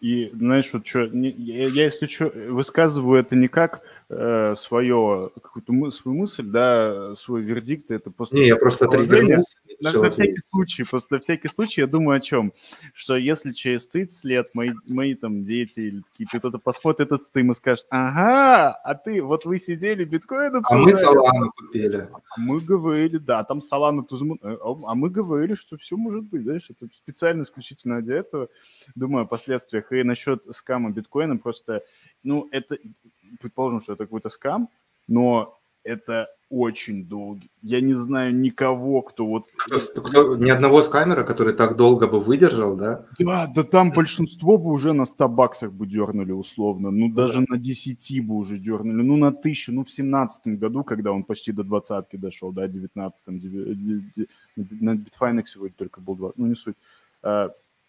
И знаешь, вот что, я, если что, высказываю это не как свое, какую-то свою мысль, да, свой вердикт, это просто... Не, я просто триггернулся. На всякий случай я думаю о чем? Что если через 30 лет мои там дети или кто-то посмотрит этот стрим и скажет, ага, а ты, вот вы сидели, биткоины... А мы Солану купили. А мы говорили, да, там Солану... А мы говорили, что все может быть, знаешь, это специально исключительно для этого. Думаю о последствиях. И насчет скама биткоина просто... Ну, это... Предположим, что это какой-то скам, но... Это очень долго. Я не знаю никого, кто вот... Ни одного скамера, который так долго бы выдержал, да? Да там большинство бы уже на 100 баксах бы дернули условно. Ну, даже на 10 бы уже дернули. Ну, на 1000. Ну, в 17 году, когда он почти до 20-ки дошел, да, 19-м. На Bitfinex сегодня только был 20. Ну, не суть.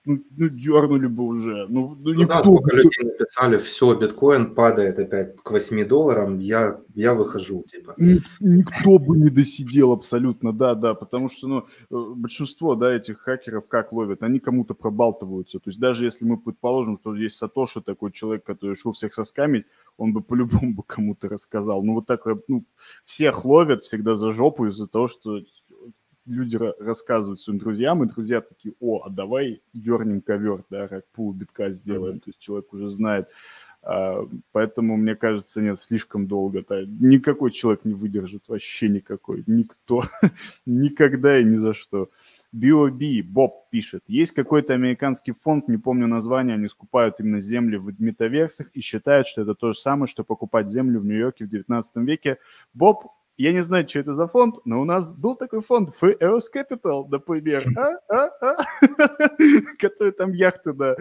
Ну, дернули бы уже. Ну да, сколько людей написали, все, биткоин падает опять к $8, я выхожу, типа. Никто бы не досидел абсолютно, да, потому что, ну, большинство, да, этих хакеров как ловят? Они кому-то пробалтываются. То есть даже если мы предположим, что здесь Сатоши такой человек, который решил всех соскамить, он бы по-любому бы кому-то рассказал. Ну, вот так, ну, всех ловят всегда за жопу из-за того, что... Люди рассказывают своим друзьям, и друзья такие, а давай дернем ковер, да, как пул битка сделаем, то есть человек уже знает. Поэтому, мне кажется, нет, слишком долго. Да, никакой человек не выдержит, вообще никакой, никто, никогда и ни за что. BOB, Боб пишет, есть какой-то американский фонд, не помню название, они скупают именно земли в метаверсах и считают, что это то же самое, что покупать землю в Нью-Йорке в 19 веке. Боб, я не знаю, что это за фонд, но у нас был такой фонд FRS Capital, например, который там яхты, да.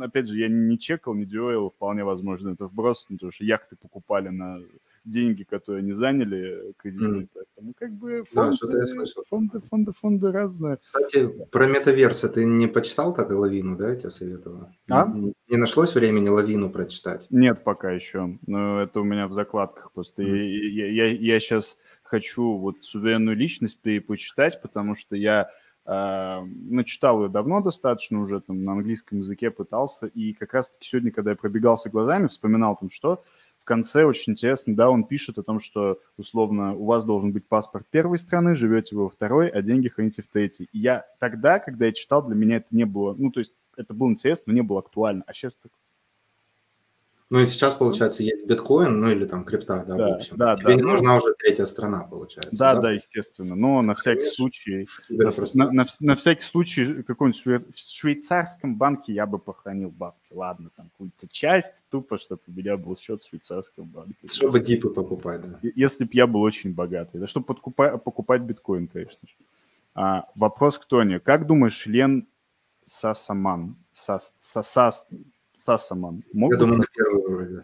Опять же, я не чекал, не дюэлл, вполне возможно, это вброс, потому что яхты покупали на деньги, которые они заняли, кредиты. Поэтому как бы фонды разные. Кстати, про метаверсы ты не почитал тогда «Лавину», да, я тебе советовал? Не нашлось времени «Лавину» прочитать? Нет, пока еще. Но это у меня в закладках просто. Я сейчас хочу вот «Суверенную личность» почитать, потому что я читал ее давно достаточно уже, там, на английском языке пытался. И как раз-таки сегодня, когда я пробегался глазами, вспоминал там, что... В конце очень интересно, да, он пишет о том, что, условно, у вас должен быть паспорт первой страны, живете вы во второй, а деньги храните в третьей. И я тогда, когда я читал, для меня это не было, ну, то есть это было интересно, но не было актуально, а сейчас так. Ну, и сейчас, получается, есть биткоин, ну, или там крипта, да, в общем. Да, Тебе не нужна уже третья страна, получается. Да, естественно, но на всякий случай, на всякий случай, какой-нибудь в швейцарском банке я бы похоронил бабки, ладно, там какую-то часть, тупо, чтобы у меня был счет в швейцарском банке. Чтобы дипы покупать, да. Если бы я был очень богатый, да, чтобы покупать биткоин, конечно же. Вопрос к Тони. Как думаешь, Лен Сасаман? Я думаю, на первый уровень.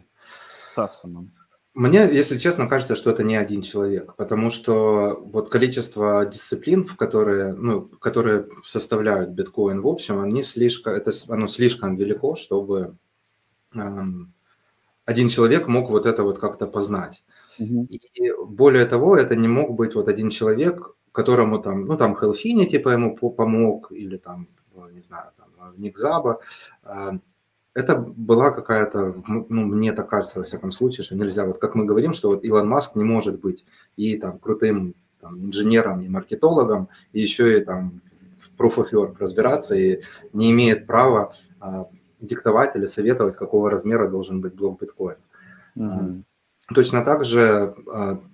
Сасаман. Мне, если честно, кажется, что это не один человек, потому что вот количество дисциплин, которые составляют биткоин, в общем, оно слишком велико, чтобы один человек мог вот это вот как-то познать. И более того, это не мог быть вот один человек, которому там, ну там Хэл Финни типа ему помог, или там, не знаю, там Ник Сабо. Это была какая-то, ну, мне так кажется, во всяком случае, что нельзя. Вот как мы говорим, что вот Илон Маск не может быть и там крутым там, инженером, и маркетологом, и еще и там в proof of work разбираться и не имеет права диктовать или советовать, какого размера должен быть блок биткоина. Mm-hmm. Точно так же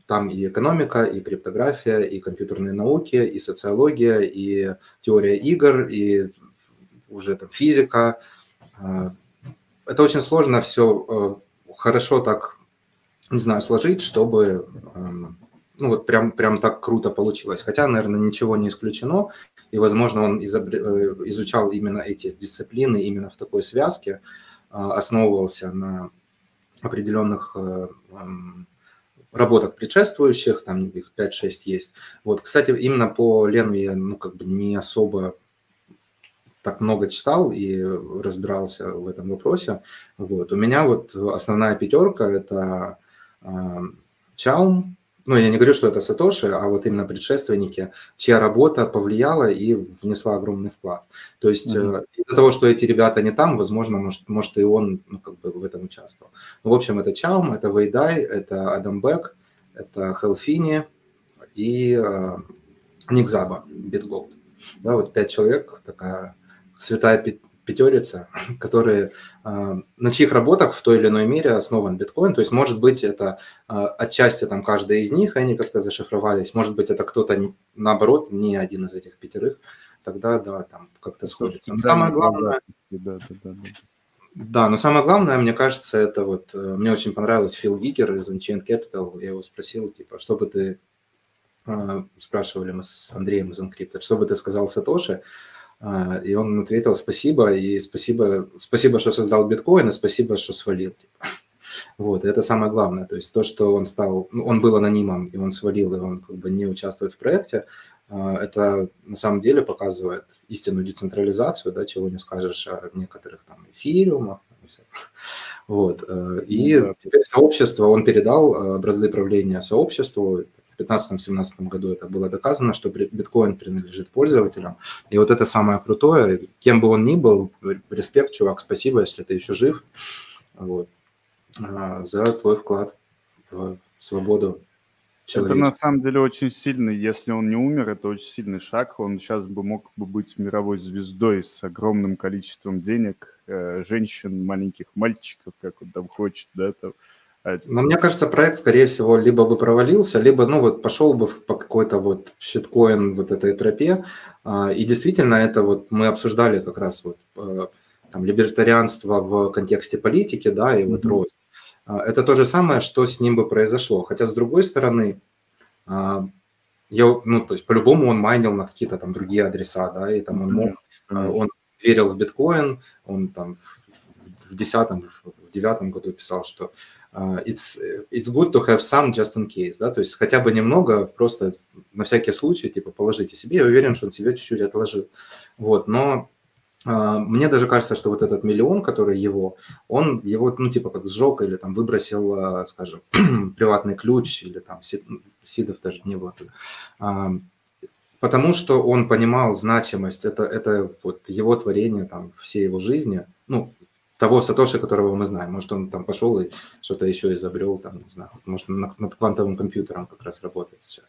там и экономика, и криптография, и компьютерные науки, и социология, и теория игр, и уже там физика. Это очень сложно все хорошо так, не знаю, сложить, чтобы ну вот прям так круто получилось. Хотя, наверное, ничего не исключено, и, возможно, он изучал именно эти дисциплины, именно в такой связке, основывался на определенных работах предшествующих, там их 5-6 есть. Вот, кстати, именно по Лену я как бы не особо так много читал и разбирался в этом вопросе. Вот. У меня вот основная пятерка – это Чаум. Ну, я не говорю, что это Сатоши, а вот именно предшественники, чья работа повлияла и внесла огромный вклад. То есть из-за того, что эти ребята не там, возможно, может и он как бы в этом участвовал. Ну, в общем, это Чаум, это Вейдай, это Адам Бек, это Хэл Финни и Ник Сабо, Битголд. Да, вот 5 человек, такая святая пятерица, которые, на чьих работах в той или иной мере основан биткоин. То есть, может быть, это отчасти там каждая из них, они как-то зашифровались. Может быть, это кто-то, наоборот, не один из этих пятерых. Тогда, да, там как-то сходится. Но самое главное... Да, но самое главное, мне кажется, это вот... Мне очень понравилось Фил Гигер из Unchained Capital. Я его спросил, типа, что бы ты... Спрашивали мы с Андреем из Encrypted, что бы ты сказал Сатоши? И он ответил: спасибо, и спасибо, что создал биткоин, и спасибо, что свалил. Вот, это самое главное. То есть то, что он стал, он был анонимом, и он свалил, и он как бы не участвует в проекте, это на самом деле показывает истинную децентрализацию, да, чего не скажешь о некоторых там эфириумах. Вот. И теперь сообщество, он передал образцы правления сообществу. В 2015-2017 году это было доказано, что биткоин принадлежит пользователям. И вот это самое крутое. Кем бы он ни был, респект, чувак, спасибо, если ты еще жив, вот, за твой вклад в свободу человека. Это на самом деле очень сильный, если он не умер, это очень сильный шаг. Он сейчас бы мог бы быть мировой звездой с огромным количеством денег, женщин, маленьких мальчиков, как он там хочет, да, там. Но мне кажется, проект, скорее всего, либо бы провалился, либо, ну, вот пошел бы по какой-то вот щиткоин вот этой тропе. И действительно, это вот мы обсуждали как раз вот там либертарианство в контексте политики, да, и вот рост. Это то же самое, что с ним бы произошло. Хотя, с другой стороны, ну, то есть по-любому он майнил на какие-то там другие адреса, да, и там он мог, он верил в биткоин, он там в 2010-2009 году писал, что It's good to have some just in case, да, то есть хотя бы немного, просто на всякий случай, типа, положите себе. Я уверен, что он себе чуть-чуть отложил. Вот, но мне даже кажется, что вот этот миллион, который его, он его, ну, типа, как сжег или там выбросил, скажем, приватный ключ или там сидов даже не было. Потому что он понимал значимость, это вот его творение, там, всей его жизни, ну, того Сатоши, которого мы знаем. Может, он там пошел и что-то еще изобрел, там, не знаю, может, над квантовым компьютером как раз работает сейчас.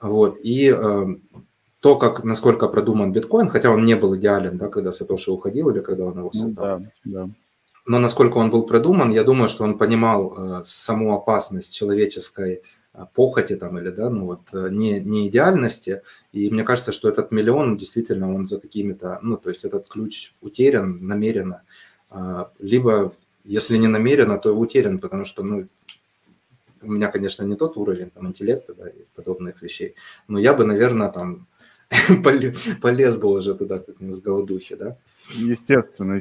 Вот, и то, как, насколько продуман биткоин, хотя он не был идеален, да, когда Сатоши уходил или когда он его создал. Ну, да. Но насколько он был продуман, я думаю, что он понимал саму опасность человеческой похоти там или, да, ну вот, не идеальности, и мне кажется, что этот миллион действительно он за какими-то, ну, то есть этот ключ утерян намеренно, либо, если не намеренно, то утерян, потому что, ну, у меня, конечно, не тот уровень там интеллекта, да, и подобных вещей, но я бы, наверное, там полез бы уже туда как с голодухи, да? Естественно,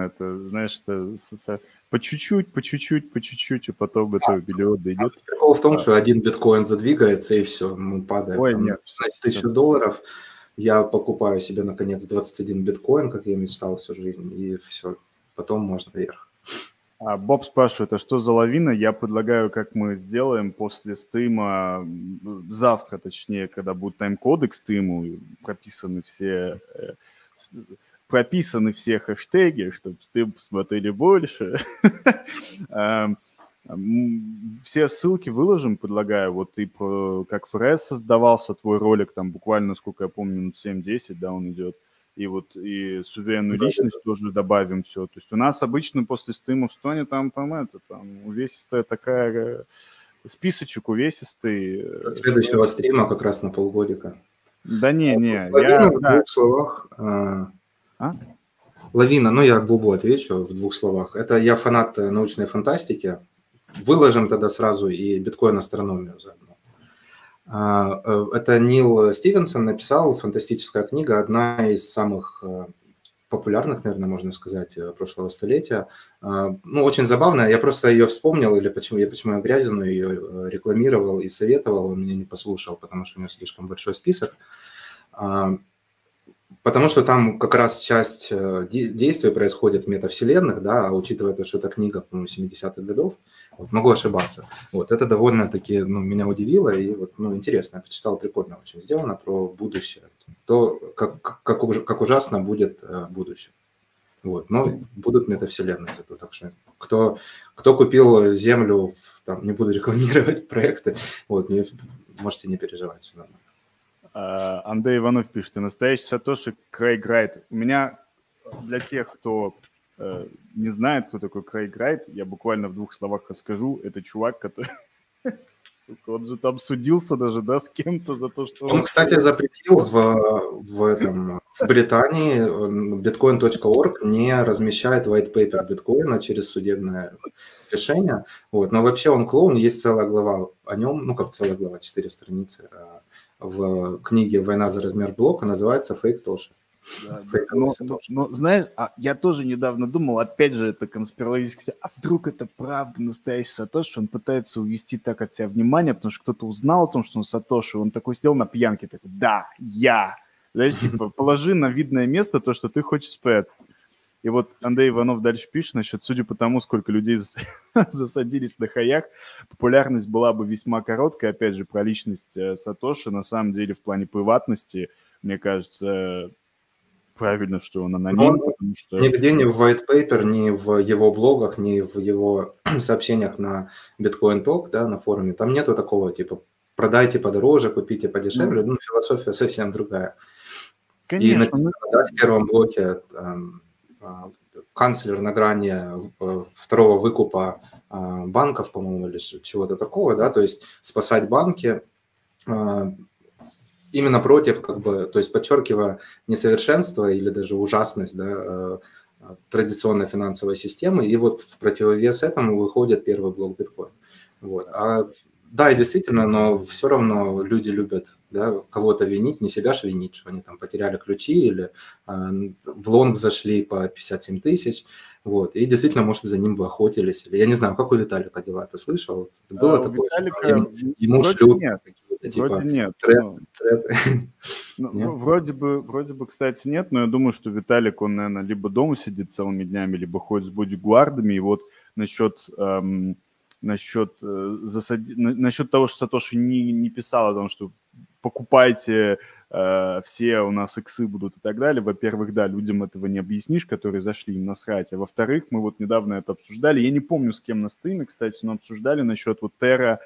это, знаешь, это по чуть-чуть, и потом это миллион дойдет. Прикол в том, что один биткоин задвигается, и все, мы падаем. Ой, там, нет. 1000 долларов, я покупаю себе, наконец, 21 биткоин, как я мечтал всю жизнь, и все. Потом можно вверх. Боб спрашивает, а что за лавина? Я предлагаю, как мы сделаем после стрима, завтра, точнее, когда будут тайм-коды к стриму, прописаны все хэштеги, чтобы стрим посмотрели больше. Все ссылки выложим, предлагаю. Вот и про, как ФРС создавался твой ролик, там буквально, сколько я помню, минут 7-10, да, он идет. И вот и суверенную личность тоже добавим все. То есть у нас обычно после стрима в Стоне там увесистая такая... Списочек увесистый. До следующего стрима как раз на полгодика. Да не. Лавина, в двух словах. Лавина, ну я глубоко отвечу в двух словах. Это я фанат научной фантастики. Выложим тогда сразу и биткоин-астрономию заодно. Это Нил Стивенсон написал, фантастическая книга, одна из самых популярных, наверное, можно сказать, прошлого столетия. Ну, очень забавная. Я просто ее вспомнил, или почему я грязную ее рекламировал и советовал, он меня не послушал, потому что у него слишком большой список. Потому что там как раз часть действий происходит в метавселенных, да, а учитывая то, что это книга, по-моему, 70-х годов, вот, могу ошибаться. Вот, это довольно-таки, ну, меня удивило, и вот, ну, интересно, я почитал, прикольно очень сделано про будущее, то, как ужасно будет будущее. Вот, но будут метавселенные зато, так что кто купил землю, там, не буду рекламировать проекты, вот, можете не переживать, все нормально. Андрей Иванов пишет, ты настоящий Сатоши Крейг Райт. У меня для тех, кто не знает, кто такой Крейг Райт, я буквально в двух словах расскажу. Это чувак, который... Он же там судился даже, да, с кем-то за то, что... Он, кстати, запретил в Британии bitcoin.org не размещает white paper биткоина через судебное решение. Вот. Но вообще он клоун, есть целая глава о нем, ну как целая глава, 4 страницы, в книге «Война за размер блока», называется «Фейк Тоши». Да, но знаешь, я тоже недавно думал, опять же, это конспирологически, а вдруг это правда настоящий Сатоши, он пытается увести так от себя внимание, потому что кто-то узнал о том, что он Сатоши, он такой сделал на пьянке, такой, да, я. Знаешь, типа, положи на видное место то, что ты хочешь спрятаться. И вот Андрей Иванов дальше пишет насчет, судя по тому, сколько людей засадились на хаях, популярность была бы весьма короткая. Опять же, про личность Сатоши, на самом деле, в плане приватности, мне кажется, правильно, что он аноним. Что... Нигде ни в white paper, ни в его блогах, ни в его сообщениях на Bitcoin Talk, да, на форуме, там нету такого, типа, продайте подороже, купите подешевле. Ну, философия совсем другая. Конечно. И написано, да, в первом блоке... канцлер на грани второго выкупа банков, по-моему, или чего-то такого, да, то есть спасать банки именно против, как бы, то есть подчеркивая несовершенство или даже ужасность, да, традиционной финансовой системы, и вот в противовес этому выходит первый блок биткоина. Вот. Да, и действительно, но все равно люди любят, да, кого-то винить, не себя же винить, что они там потеряли ключи или в лонг зашли по 57 тысяч, вот, и действительно, может, за ним бы охотились. Я не знаю, как у Виталика дела, ты слышал? Было такое, Виталика... что ему шлют какие-то, типа, нет, тред. Ну, вроде бы, кстати, нет, но я думаю, что Виталик, он, наверное, либо дома сидит целыми днями, либо ходит с бодигуардами, и вот насчет того, что Сатоши не писал о том, что покупайте, все у нас иксы будут и так далее. Во-первых, да, людям этого не объяснишь, которые зашли, им насрать. А во-вторых, мы вот недавно это обсуждали. Я не помню, с кем на стриме, кстати, но обсуждали насчет вот Терра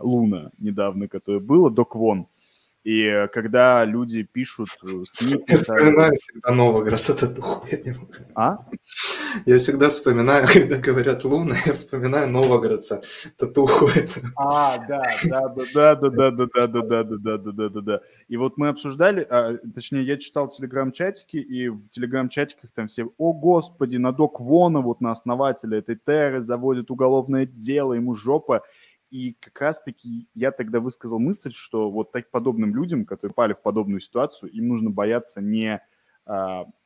Луна недавно, которое было, Доквон. И когда люди пишут... Я вспоминаю всегда Новгородца татуху. Я всегда вспоминаю, когда говорят Луна, я вспоминаю Новгородца татуху. Да. И вот мы обсуждали, точнее, я читал телеграм-чатики, и в телеграм-чатиках там все, о, господи, на Доквона, вот на основателя этой Терры заводят уголовное дело, ему жопа. И как раз-таки я тогда высказал мысль, что вот так подобным людям, которые пали в подобную ситуацию, им нужно бояться не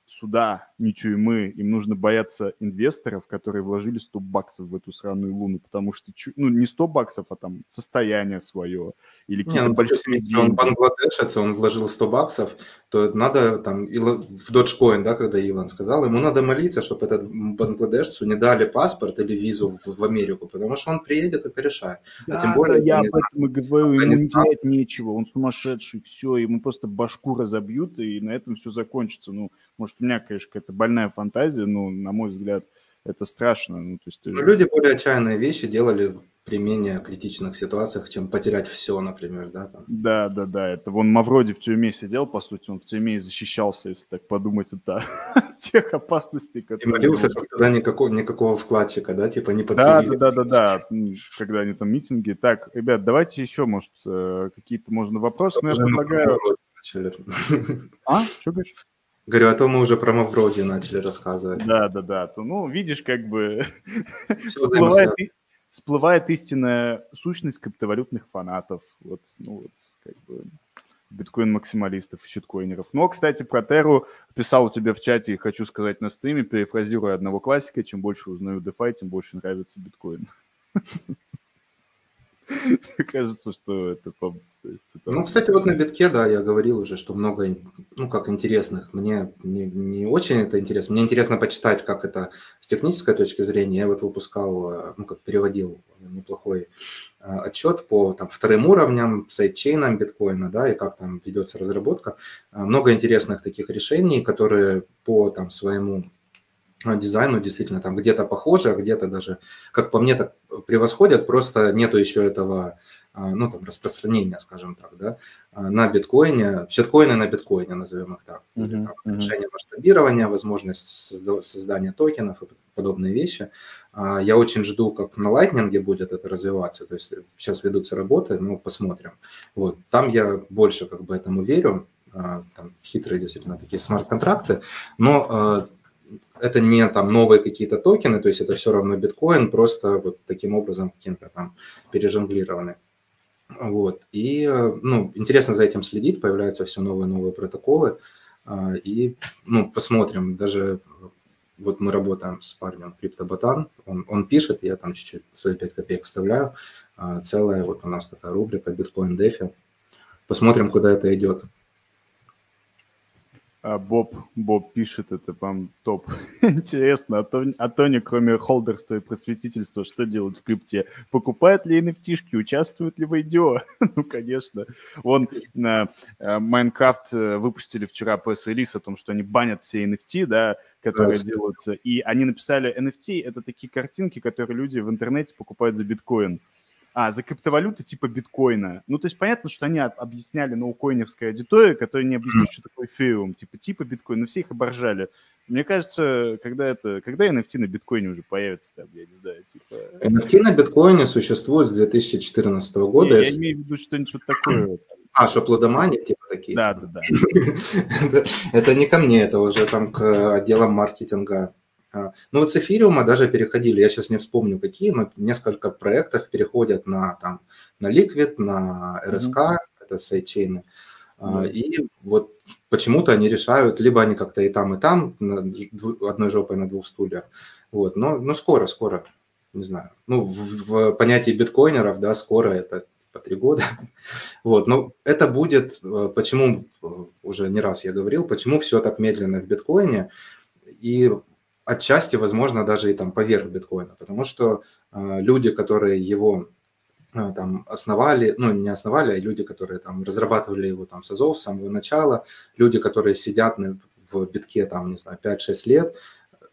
суда, не тюрьмы, им нужно бояться инвесторов, которые вложили 100 баксов в эту сраную Луну, потому что, ну, не 100 баксов, а там состояние свое. Или какие-то большие... Если он бангладешец, он вложил 100 баксов, то надо там в Dogecoin, да, когда Илон сказал, ему надо молиться, чтобы этот бангладешцу не дали паспорт или визу в Америку, потому что он приедет и порешает. Да, а тем более, да, я об этом и говорю, ему не делать нечего, он сумасшедший, все, ему просто башку разобьют, и на этом все закончится. Ну, может, у меня, конечно, какая-то больная фантазия, но, на мой взгляд, Это страшно. Ну, то есть ты... Люди более отчаянные вещи делали при менее критичных ситуациях, чем потерять все, например, да? Там. Да, да, да. Это вон Мавроди в тюрьме сидел, по сути, он в тюрьме и защищался, если так подумать, от тех опасностей, которые... И молился, что тогда никакого вкладчика, да, типа не подсадили. Да, да, да, да, да, когда они там митинги. Так, ребят, давайте еще, может, какие-то, можно, вопросы, но я предлагаю... А? Что говоришь? Говорю, а то мы уже про Мавроди начали рассказывать. Да, да, да. То, ну, видишь, как бы всплывает истинная сущность криптовалютных фанатов. Вот, ну, вот, как бы биткоин-максималистов и щиткоинеров. Но, кстати, про Теру писал у тебя в чате, и хочу сказать на стриме, перефразируя одного классика: чем больше узнаю DeFi, тем больше нравится биткоин. Кажется, что это... Ну, кстати, вот на битке, да, я говорил уже, что много, ну, как интересных. Мне не очень это интересно. Мне интересно почитать, как это с технической точки зрения. Я вот выпускал, ну, как переводил неплохой отчет по там вторым уровням, сайдчейнам биткоина, да, и как там ведется разработка. Много интересных таких решений, которые по там своему... дизайну действительно там где-то похоже, а где-то даже, как по мне, так превосходят, просто нету еще этого, ну, там, распространения, скажем так, да, на биткоине, щиткоины на биткоине, назовем их так, или, там, решение масштабирования, возможность создания токенов и подобные вещи. Я очень жду, как на Lightning будет это развиваться, то есть сейчас ведутся работы, ну, посмотрим. Вот, там я больше как бы этому верю, там хитрые действительно такие смарт-контракты, но... Это не там новые какие-то токены, то есть это все равно биткоин, просто вот таким образом каким-то там пережонглированы. Вот. И, ну, интересно за этим следить, появляются все новые протоколы. И, ну, посмотрим, даже вот мы работаем с парнем Криптобатан, он пишет, я там чуть-чуть свои 5 копеек вставляю, целая вот у нас такая рубрика «Биткоин Дефи». Посмотрим, куда это идет. Боб пишет, это вам топ. Интересно, а Тони, кроме холдерства и просветительства, что делает в крипте? Покупает ли NFT-шки, участвует ли в IDO? Ну, конечно. Вон Майнкрафт выпустили вчера пресс-релиз о том, что они банят все NFT, да, которые делаются. И они написали, NFT – это такие картинки, которые люди в интернете покупают за биткоин. За криптовалюты типа биткоина. Ну, то есть понятно, что они объясняли ноукоиневской аудитории, которая не объяснила, что такое эфириум, типа биткоин, но все их оборжали. Мне кажется, когда NFT на биткоине уже появится, там, я не знаю, типа... NFT на биткоине существует с 2014 года. Не, я имею в виду что-нибудь вот такое. Что плодомания типа такие? Да, да, да. Это не ко мне, это уже там к отделам маркетинга. Ну вот с эфириума даже переходили, я сейчас не вспомню какие, но несколько проектов переходят на Liquid, на РСК, это сайдчейны, и вот почему-то они решают, либо они как-то и там, одной жопой на двух стульях, вот, но скоро, не знаю, ну в понятии биткоинеров, да, скоро это по 3 года, вот, но это будет, почему, уже не раз я говорил, почему все так медленно в биткоине, и отчасти, возможно, даже и там поверх биткоина, потому что люди, которые его там основали, ну не основали, а люди, которые там разрабатывали его там с азов, с самого начала, люди, которые сидят в битке там, не знаю, 5-6 лет,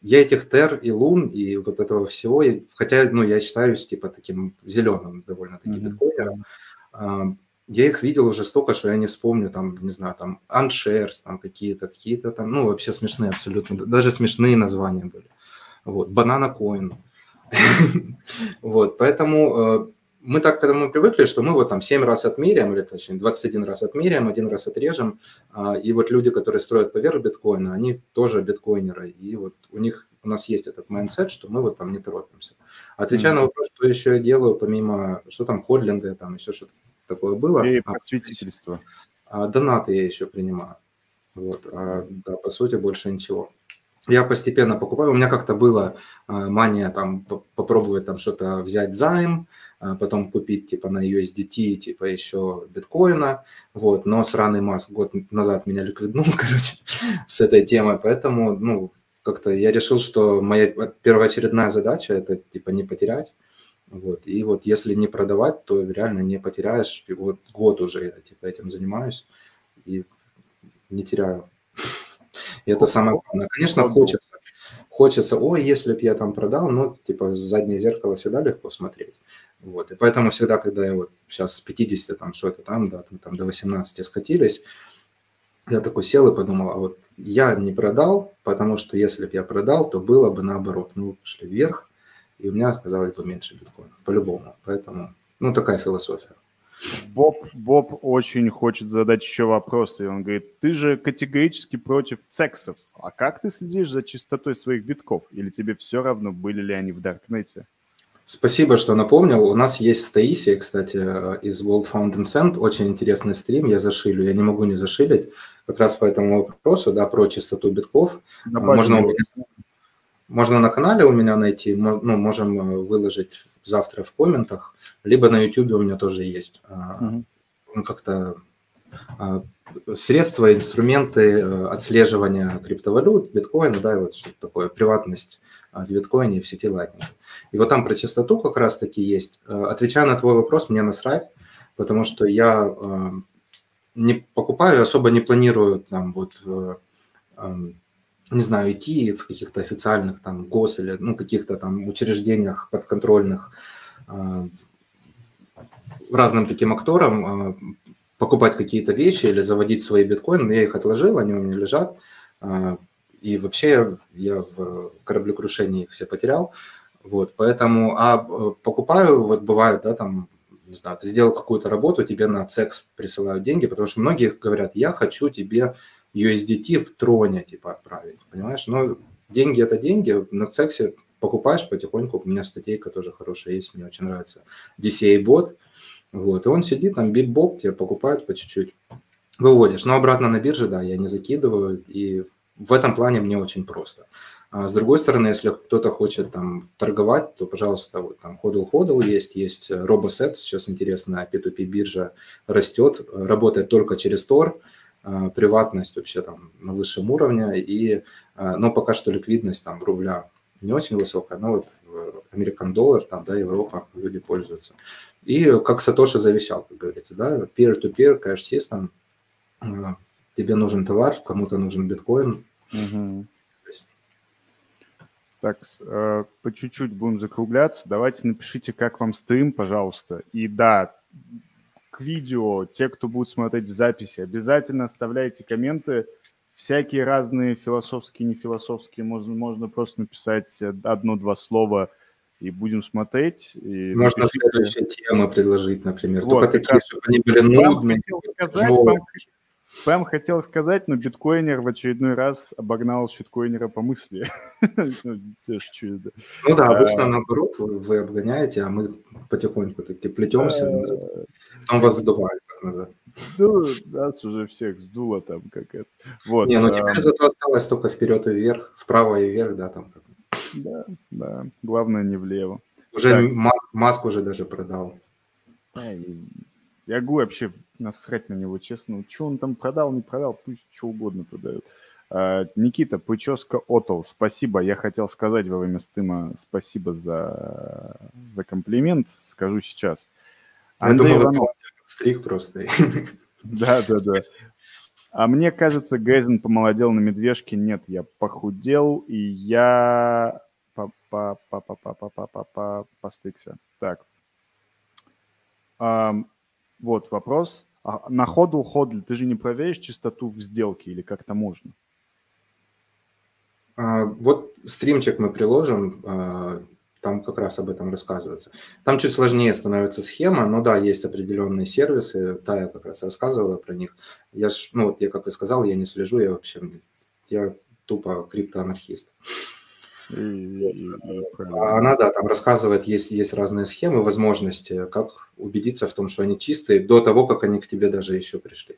я этих Тер и Лун и вот этого всего, хотя, ну, я считаюсь типа таким зеленым довольно-таки биткоинером, я их видел уже столько, что я не вспомню, там, не знаю, там, Unshares, там, какие-то там, ну, вообще смешные абсолютно, даже смешные названия были. Вот, Banana Coin. Вот, поэтому мы так к этому привыкли, что мы вот там 7 раз отмеряем, или точнее 21 раз отмеряем, 1 раз отрежем, и вот люди, которые строят поверх биткоина, они тоже биткоинеры, и вот у нас есть этот майндсет, что мы вот там не торопимся. Отвечая на вопрос, что еще я делаю, помимо, что там, холдинга, там, еще что-то такое было. И просветительство. Донаты я еще принимаю. Вот. Да, по сути, больше ничего. Я постепенно покупаю. У меня как-то было мания там попробовать там что-то взять займ, потом купить типа на USDT, типа еще биткоина. Вот. Но сраный Маск год назад меня ликвиднул, короче, с этой темой. Поэтому, ну, как-то я решил, что моя первоочередная задача – это типа не потерять. Вот. И вот если не продавать, то реально не потеряешь. И вот год уже я типа этим занимаюсь и не теряю. Это самое главное. Конечно, хочется. Хочется, ой, если бы я там продал, ну, типа, в заднее зеркало всегда легко смотреть. Вот. И поэтому всегда, когда я вот сейчас с 50 там что-то там, да, там до 18 скатились, я такой сел и подумал, а вот я не продал, потому что если бы я продал, то было бы наоборот. Мы пошли вверх, и у меня оказалось бы меньше биткоина, по-любому. Поэтому, ну, такая философия. Боб очень хочет задать еще вопрос, и он говорит, ты же категорически против цексов, а как ты следишь за чистотой своих битков? Или тебе все равно, были ли они в Даркнете? Спасибо, что напомнил. У нас есть Таисия, кстати, из Gold Found and Send. Очень интересный стрим, я зашилю, я не могу не зашилить. Как раз по этому вопросу, да, про чистоту битков. Можно на канале у меня найти, ну, можем выложить завтра в комментах, либо на YouTube у меня тоже есть как-то средства, инструменты отслеживания криптовалют, биткоина, да, и вот что-то такое, приватность в биткоине и в сети Lightning. И вот там про чистоту как раз-таки есть. Отвечая на твой вопрос, мне насрать, потому что я не покупаю, особо не планирую там вот... не знаю, идти в каких-то официальных там гос или, ну, каких-то там учреждениях подконтрольных разным таким акторам покупать какие-то вещи или заводить свои биткоины. Я их отложил, они у меня лежат. И вообще я в кораблекрушении их все потерял. Вот, поэтому, покупаю, вот бывает, да, там, не знаю, ты сделал какую-то работу, тебе на CEX присылают деньги, потому что многие говорят, я хочу тебе... USDT в троне, типа, отправить, понимаешь? Но деньги – это деньги. На CEX покупаешь потихоньку. У меня статейка тоже хорошая есть, мне очень нравится. DCA-бот. Вот. И он сидит, там, бит-боб, тебя покупают по чуть-чуть. Выводишь. Но обратно на бирже, да, я не закидываю. И в этом плане мне очень просто. А с другой стороны, если кто-то хочет там торговать, то, пожалуйста, вот там HODL есть RoboSets. Сейчас интересно, P2P биржа растет, работает только через Tor. Приватность вообще там на высшем уровне, и, но пока что ликвидность там рубля не очень высокая, но вот американ доллар, там, да, Европа, люди пользуются. И как Сатоши завещал, как говорится, да, peer-to-peer, cash system, тебе нужен товар, кому-то нужен биткоин. Угу. Так, по чуть-чуть будем закругляться, давайте напишите, как вам стрим, пожалуйста, и да, к видео, те, кто будет смотреть в записи, обязательно оставляйте комменты. Всякие разные философские, нефилософские. Можно просто написать одно-два слова и будем смотреть. И можно напишите... следующие темы предложить, например. Вот, только такие, чтобы они были нудными. Прям хотел сказать, но биткоинер в очередной раз обогнал щиткоинера по мысли. Ну да, обычно наоборот, вы обгоняете, а мы потихоньку таки плетемся, там вас сдувает. Ну, нас уже всех сдуло там как это. Не, ну теперь зато осталось только вперед и вверх, вправо и вверх, да, там. Да, да, главное не влево. Уже Маск уже даже продал. Я говорю, вообще насрать на него, честно. Что он там продал, не продал, пусть что угодно продают. Никита, Пуческа Отл, спасибо. Я хотел сказать во время стыма спасибо за комплимент. Скажу сейчас. Андрей Иванов. Стрих просто. Да. А мне кажется, Гайзен помолодел на медвежке. Нет, я похудел, и я постыкся. Так. Вот вопрос. На ходу, ты же не проверишь чистоту в сделке или как-то можно? Вот стримчик мы приложим, там как раз об этом рассказывается. Там чуть сложнее становится схема, но да, есть определенные сервисы, да, я как раз рассказывала про них. Я ж, ну вот я как и сказал, я не слежу, я вообще, я тупо криптоанархист. Она, да, там рассказывает, есть разные схемы, возможности, как убедиться в том, что они чистые, до того, как они к тебе даже еще пришли.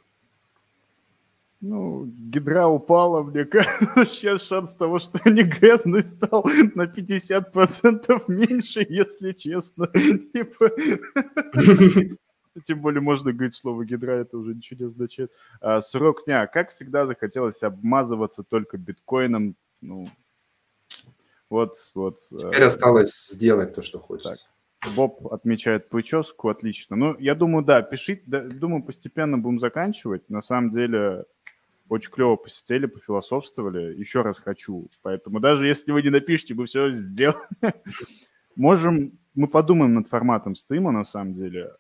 Ну, гидра упала, мне кажется, сейчас шанс того, что не грязный стал, на 50% меньше, если честно. Тем более можно говорить слово «гидра», это уже ничего не означает. Срок дня. Как всегда, захотелось обмазываться только биткоином, ну... Вот. Теперь осталось сделать то, что хочется. Так. Боб отмечает прическу, отлично. Ну, я думаю, да, пишите, думаю, постепенно будем заканчивать. На самом деле, Очень клево посидели, пофилософствовали. Еще раз хочу. Поэтому даже если вы не напишите, мы все сделаем. Можем, мы подумаем над форматом стрима, на самом деле.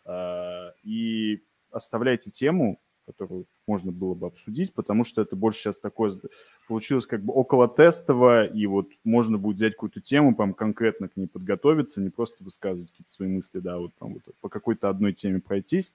И оставляйте тему, которую можно было бы обсудить, потому что это больше сейчас такое получилось как бы около тестово, и вот можно будет взять какую-то тему, прям конкретно к ней подготовиться, не просто высказывать какие-то свои мысли, да, вот, прям, вот по какой-то одной теме пройтись.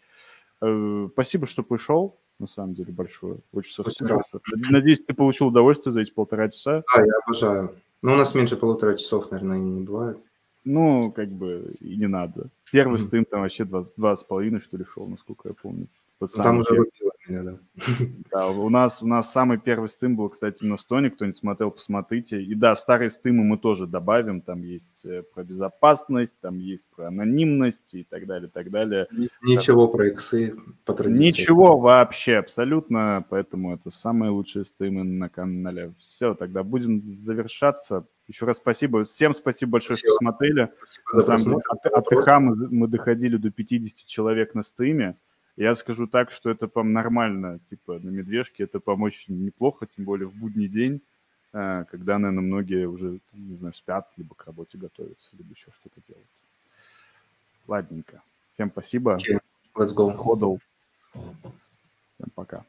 Спасибо, что пришел, на самом деле, большое. Очень соскучился. Надеюсь, ты получил удовольствие за эти 1,5 часа. Да, я обожаю. Но у нас меньше 1,5 часов, наверное, не бывает. Ну, как бы и не надо. Первый стрим там вообще 2,5, что ли, шел, насколько я помню. Вот там уже выбило меня, да. Да, у нас самый первый стрим был, кстати, на Стоне. Кто не смотрел, посмотрите. И да, старые стримы мы тоже добавим. Там есть про безопасность, там есть про анонимность и так далее, так далее. Ничего про иксы по традиции. Ничего вообще, абсолютно. Поэтому это самые лучшие стримы на канале. Все, тогда будем завершаться. Еще раз спасибо. Всем спасибо большое, что смотрели. От ТХ мы доходили до 50 человек на стриме. Я скажу так, что это, по-моему, нормально, типа, на медвежке, это, по-моему, очень неплохо, тем более в будний день, когда, наверное, многие уже, не знаю, спят, либо к работе готовятся, либо еще что-то делают. Ладненько. Всем спасибо. Let's go. Всем пока.